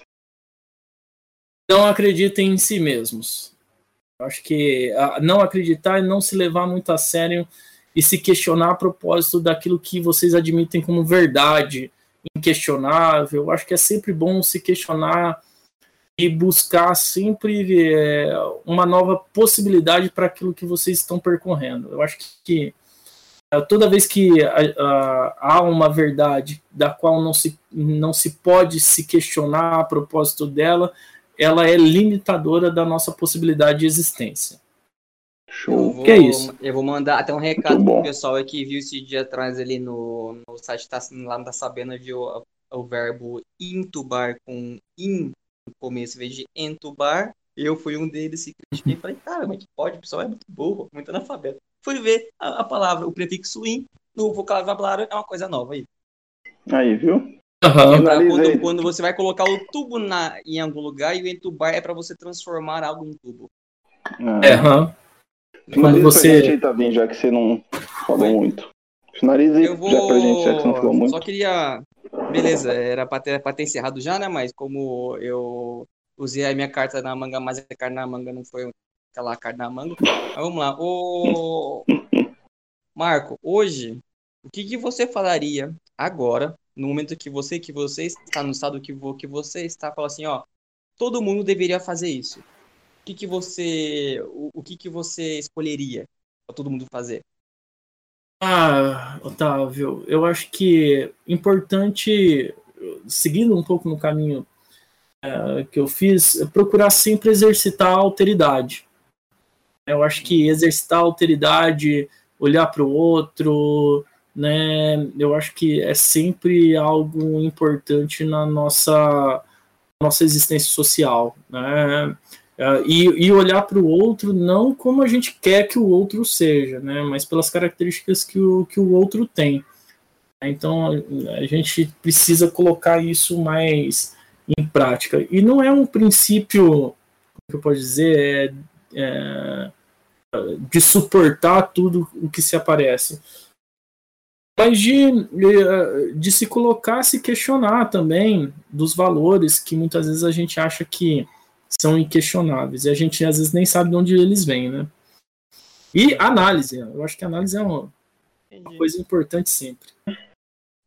Não acreditem em si mesmos. Acho que não acreditar e não se levar muito a sério e se questionar a propósito daquilo que vocês admitem como verdade, inquestionável. Acho que é sempre bom se questionar e buscar sempre uma nova possibilidade para aquilo que vocês estão percorrendo. Eu acho que toda vez que há uma verdade da qual não se pode se questionar a propósito dela, ela é limitadora da nossa possibilidade de existência. Show. Eu vou mandar até um recado pro pessoal que viu esse dia atrás ali no site, lá não tá sabendo de o verbo intubar com in. No começo, em vez de entubar, eu fui um deles e critiquei. Falei, cara, mas que pode? O pessoal é muito burro, muito analfabeto. Fui ver a palavra, o prefixo in no vocabulário é uma coisa nova aí. Aí, viu? É pra quando você vai colocar o tubo em algum lugar, e o entubar é pra você transformar algo em tubo. Quando você tá bem, já que você não falou muito. Finaliza aí já pra gente, já que você não falou muito. Só queria... Beleza, era pra ter encerrado já, né? Mas como eu usei a minha carta na manga, mas a carta na manga não foi aquela carta na manga. Mas vamos lá. Marco, hoje, o que você falaria agora, no momento que você está no estado que você está, fala assim, ó, todo mundo deveria fazer isso. O que você escolheria pra todo mundo fazer? Otávio, eu acho que é importante, seguindo um pouco no caminho que eu fiz, é procurar sempre exercitar a alteridade. Eu acho que exercitar a alteridade, olhar para o outro, né, eu acho que é sempre algo importante na nossa nossa existência social, né? E olhar para o outro não como a gente quer que o outro seja, né? Mas pelas características que o outro tem. Então, a gente precisa colocar isso mais em prática. E não é um princípio, que eu posso dizer, de suportar tudo o que se aparece, mas de se colocar, se questionar também dos valores que muitas vezes a gente acha que são inquestionáveis, e a gente às vezes nem sabe de onde eles vêm, né? E análise, eu acho que análise é uma coisa importante sempre.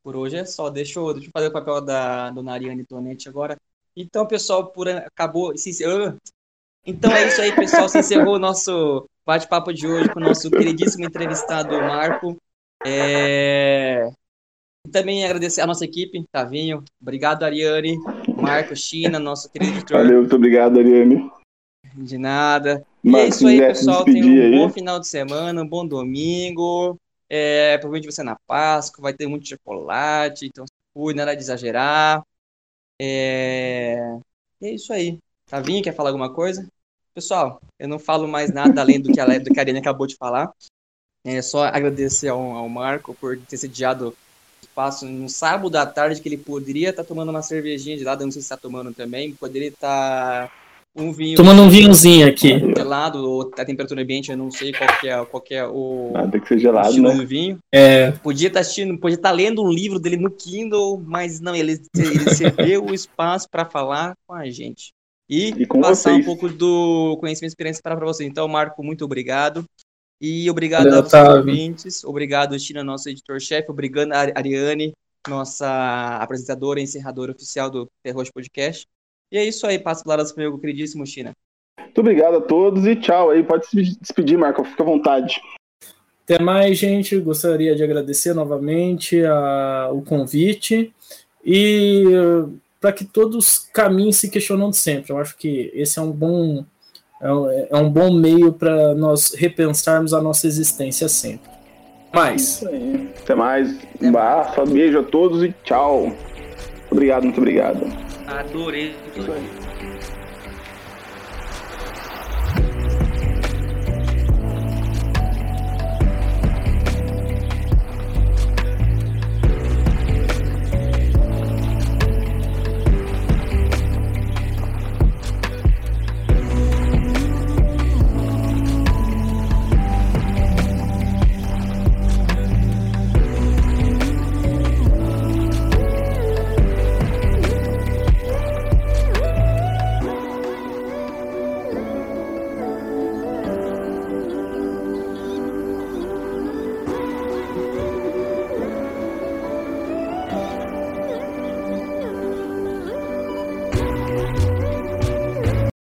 Por hoje é só, deixa eu fazer o papel da dona Ariane Tonet agora. Então, pessoal, acabou. Então é isso aí, pessoal, se encerrou o nosso bate-papo de hoje com o nosso queridíssimo entrevistado Marco. E também agradecer a nossa equipe, Tavinho, obrigado Ariane, Marco, China, nosso querido editor. Valeu, muito obrigado Ariane. De nada. Mas, e é isso aí, pessoal, tenham um bom final de semana, um bom domingo. Provavelmente vai ser na Páscoa, vai ter muito chocolate, então cuide, nada de exagerar. É isso aí. Tavinho, quer falar alguma coisa? Pessoal, eu não falo mais nada além do que a Ariane acabou de falar. É só agradecer ao Marco por ter sediado o espaço no sábado à tarde, que ele poderia estar tomando uma cervejinha de lado, eu não sei se está tomando também, poderia estar um vinho... Tomando um vinhozinho aqui. Gelado, ou a temperatura ambiente, eu não sei qual que é o... Ah, tem que ser gelado, estilo, né? Do vinho. Podia estar lendo um livro dele no Kindle, mas não, ele cedeu o espaço para falar com a gente. E passar vocês um pouco do conhecimento e experiência para vocês. Então, Marco, muito obrigado. E obrigado aos ouvintes. Obrigado, China, nosso editor-chefe. Obrigado, Ariane, nossa apresentadora e encerradora oficial do PeRoxo Podcast. E é isso aí. Passo a palavra para o meu queridíssimo China. Muito obrigado a todos e tchau. Aí pode se despedir, Marco. Fica à vontade. Até mais, gente. Gostaria de agradecer novamente o convite. E... para que todos caminhem se questionando sempre. Eu acho que esse é um bom meio para nós repensarmos a nossa existência sempre. Mas... até mais. Beijo a todos e tchau. Obrigado, muito obrigado. Adorei.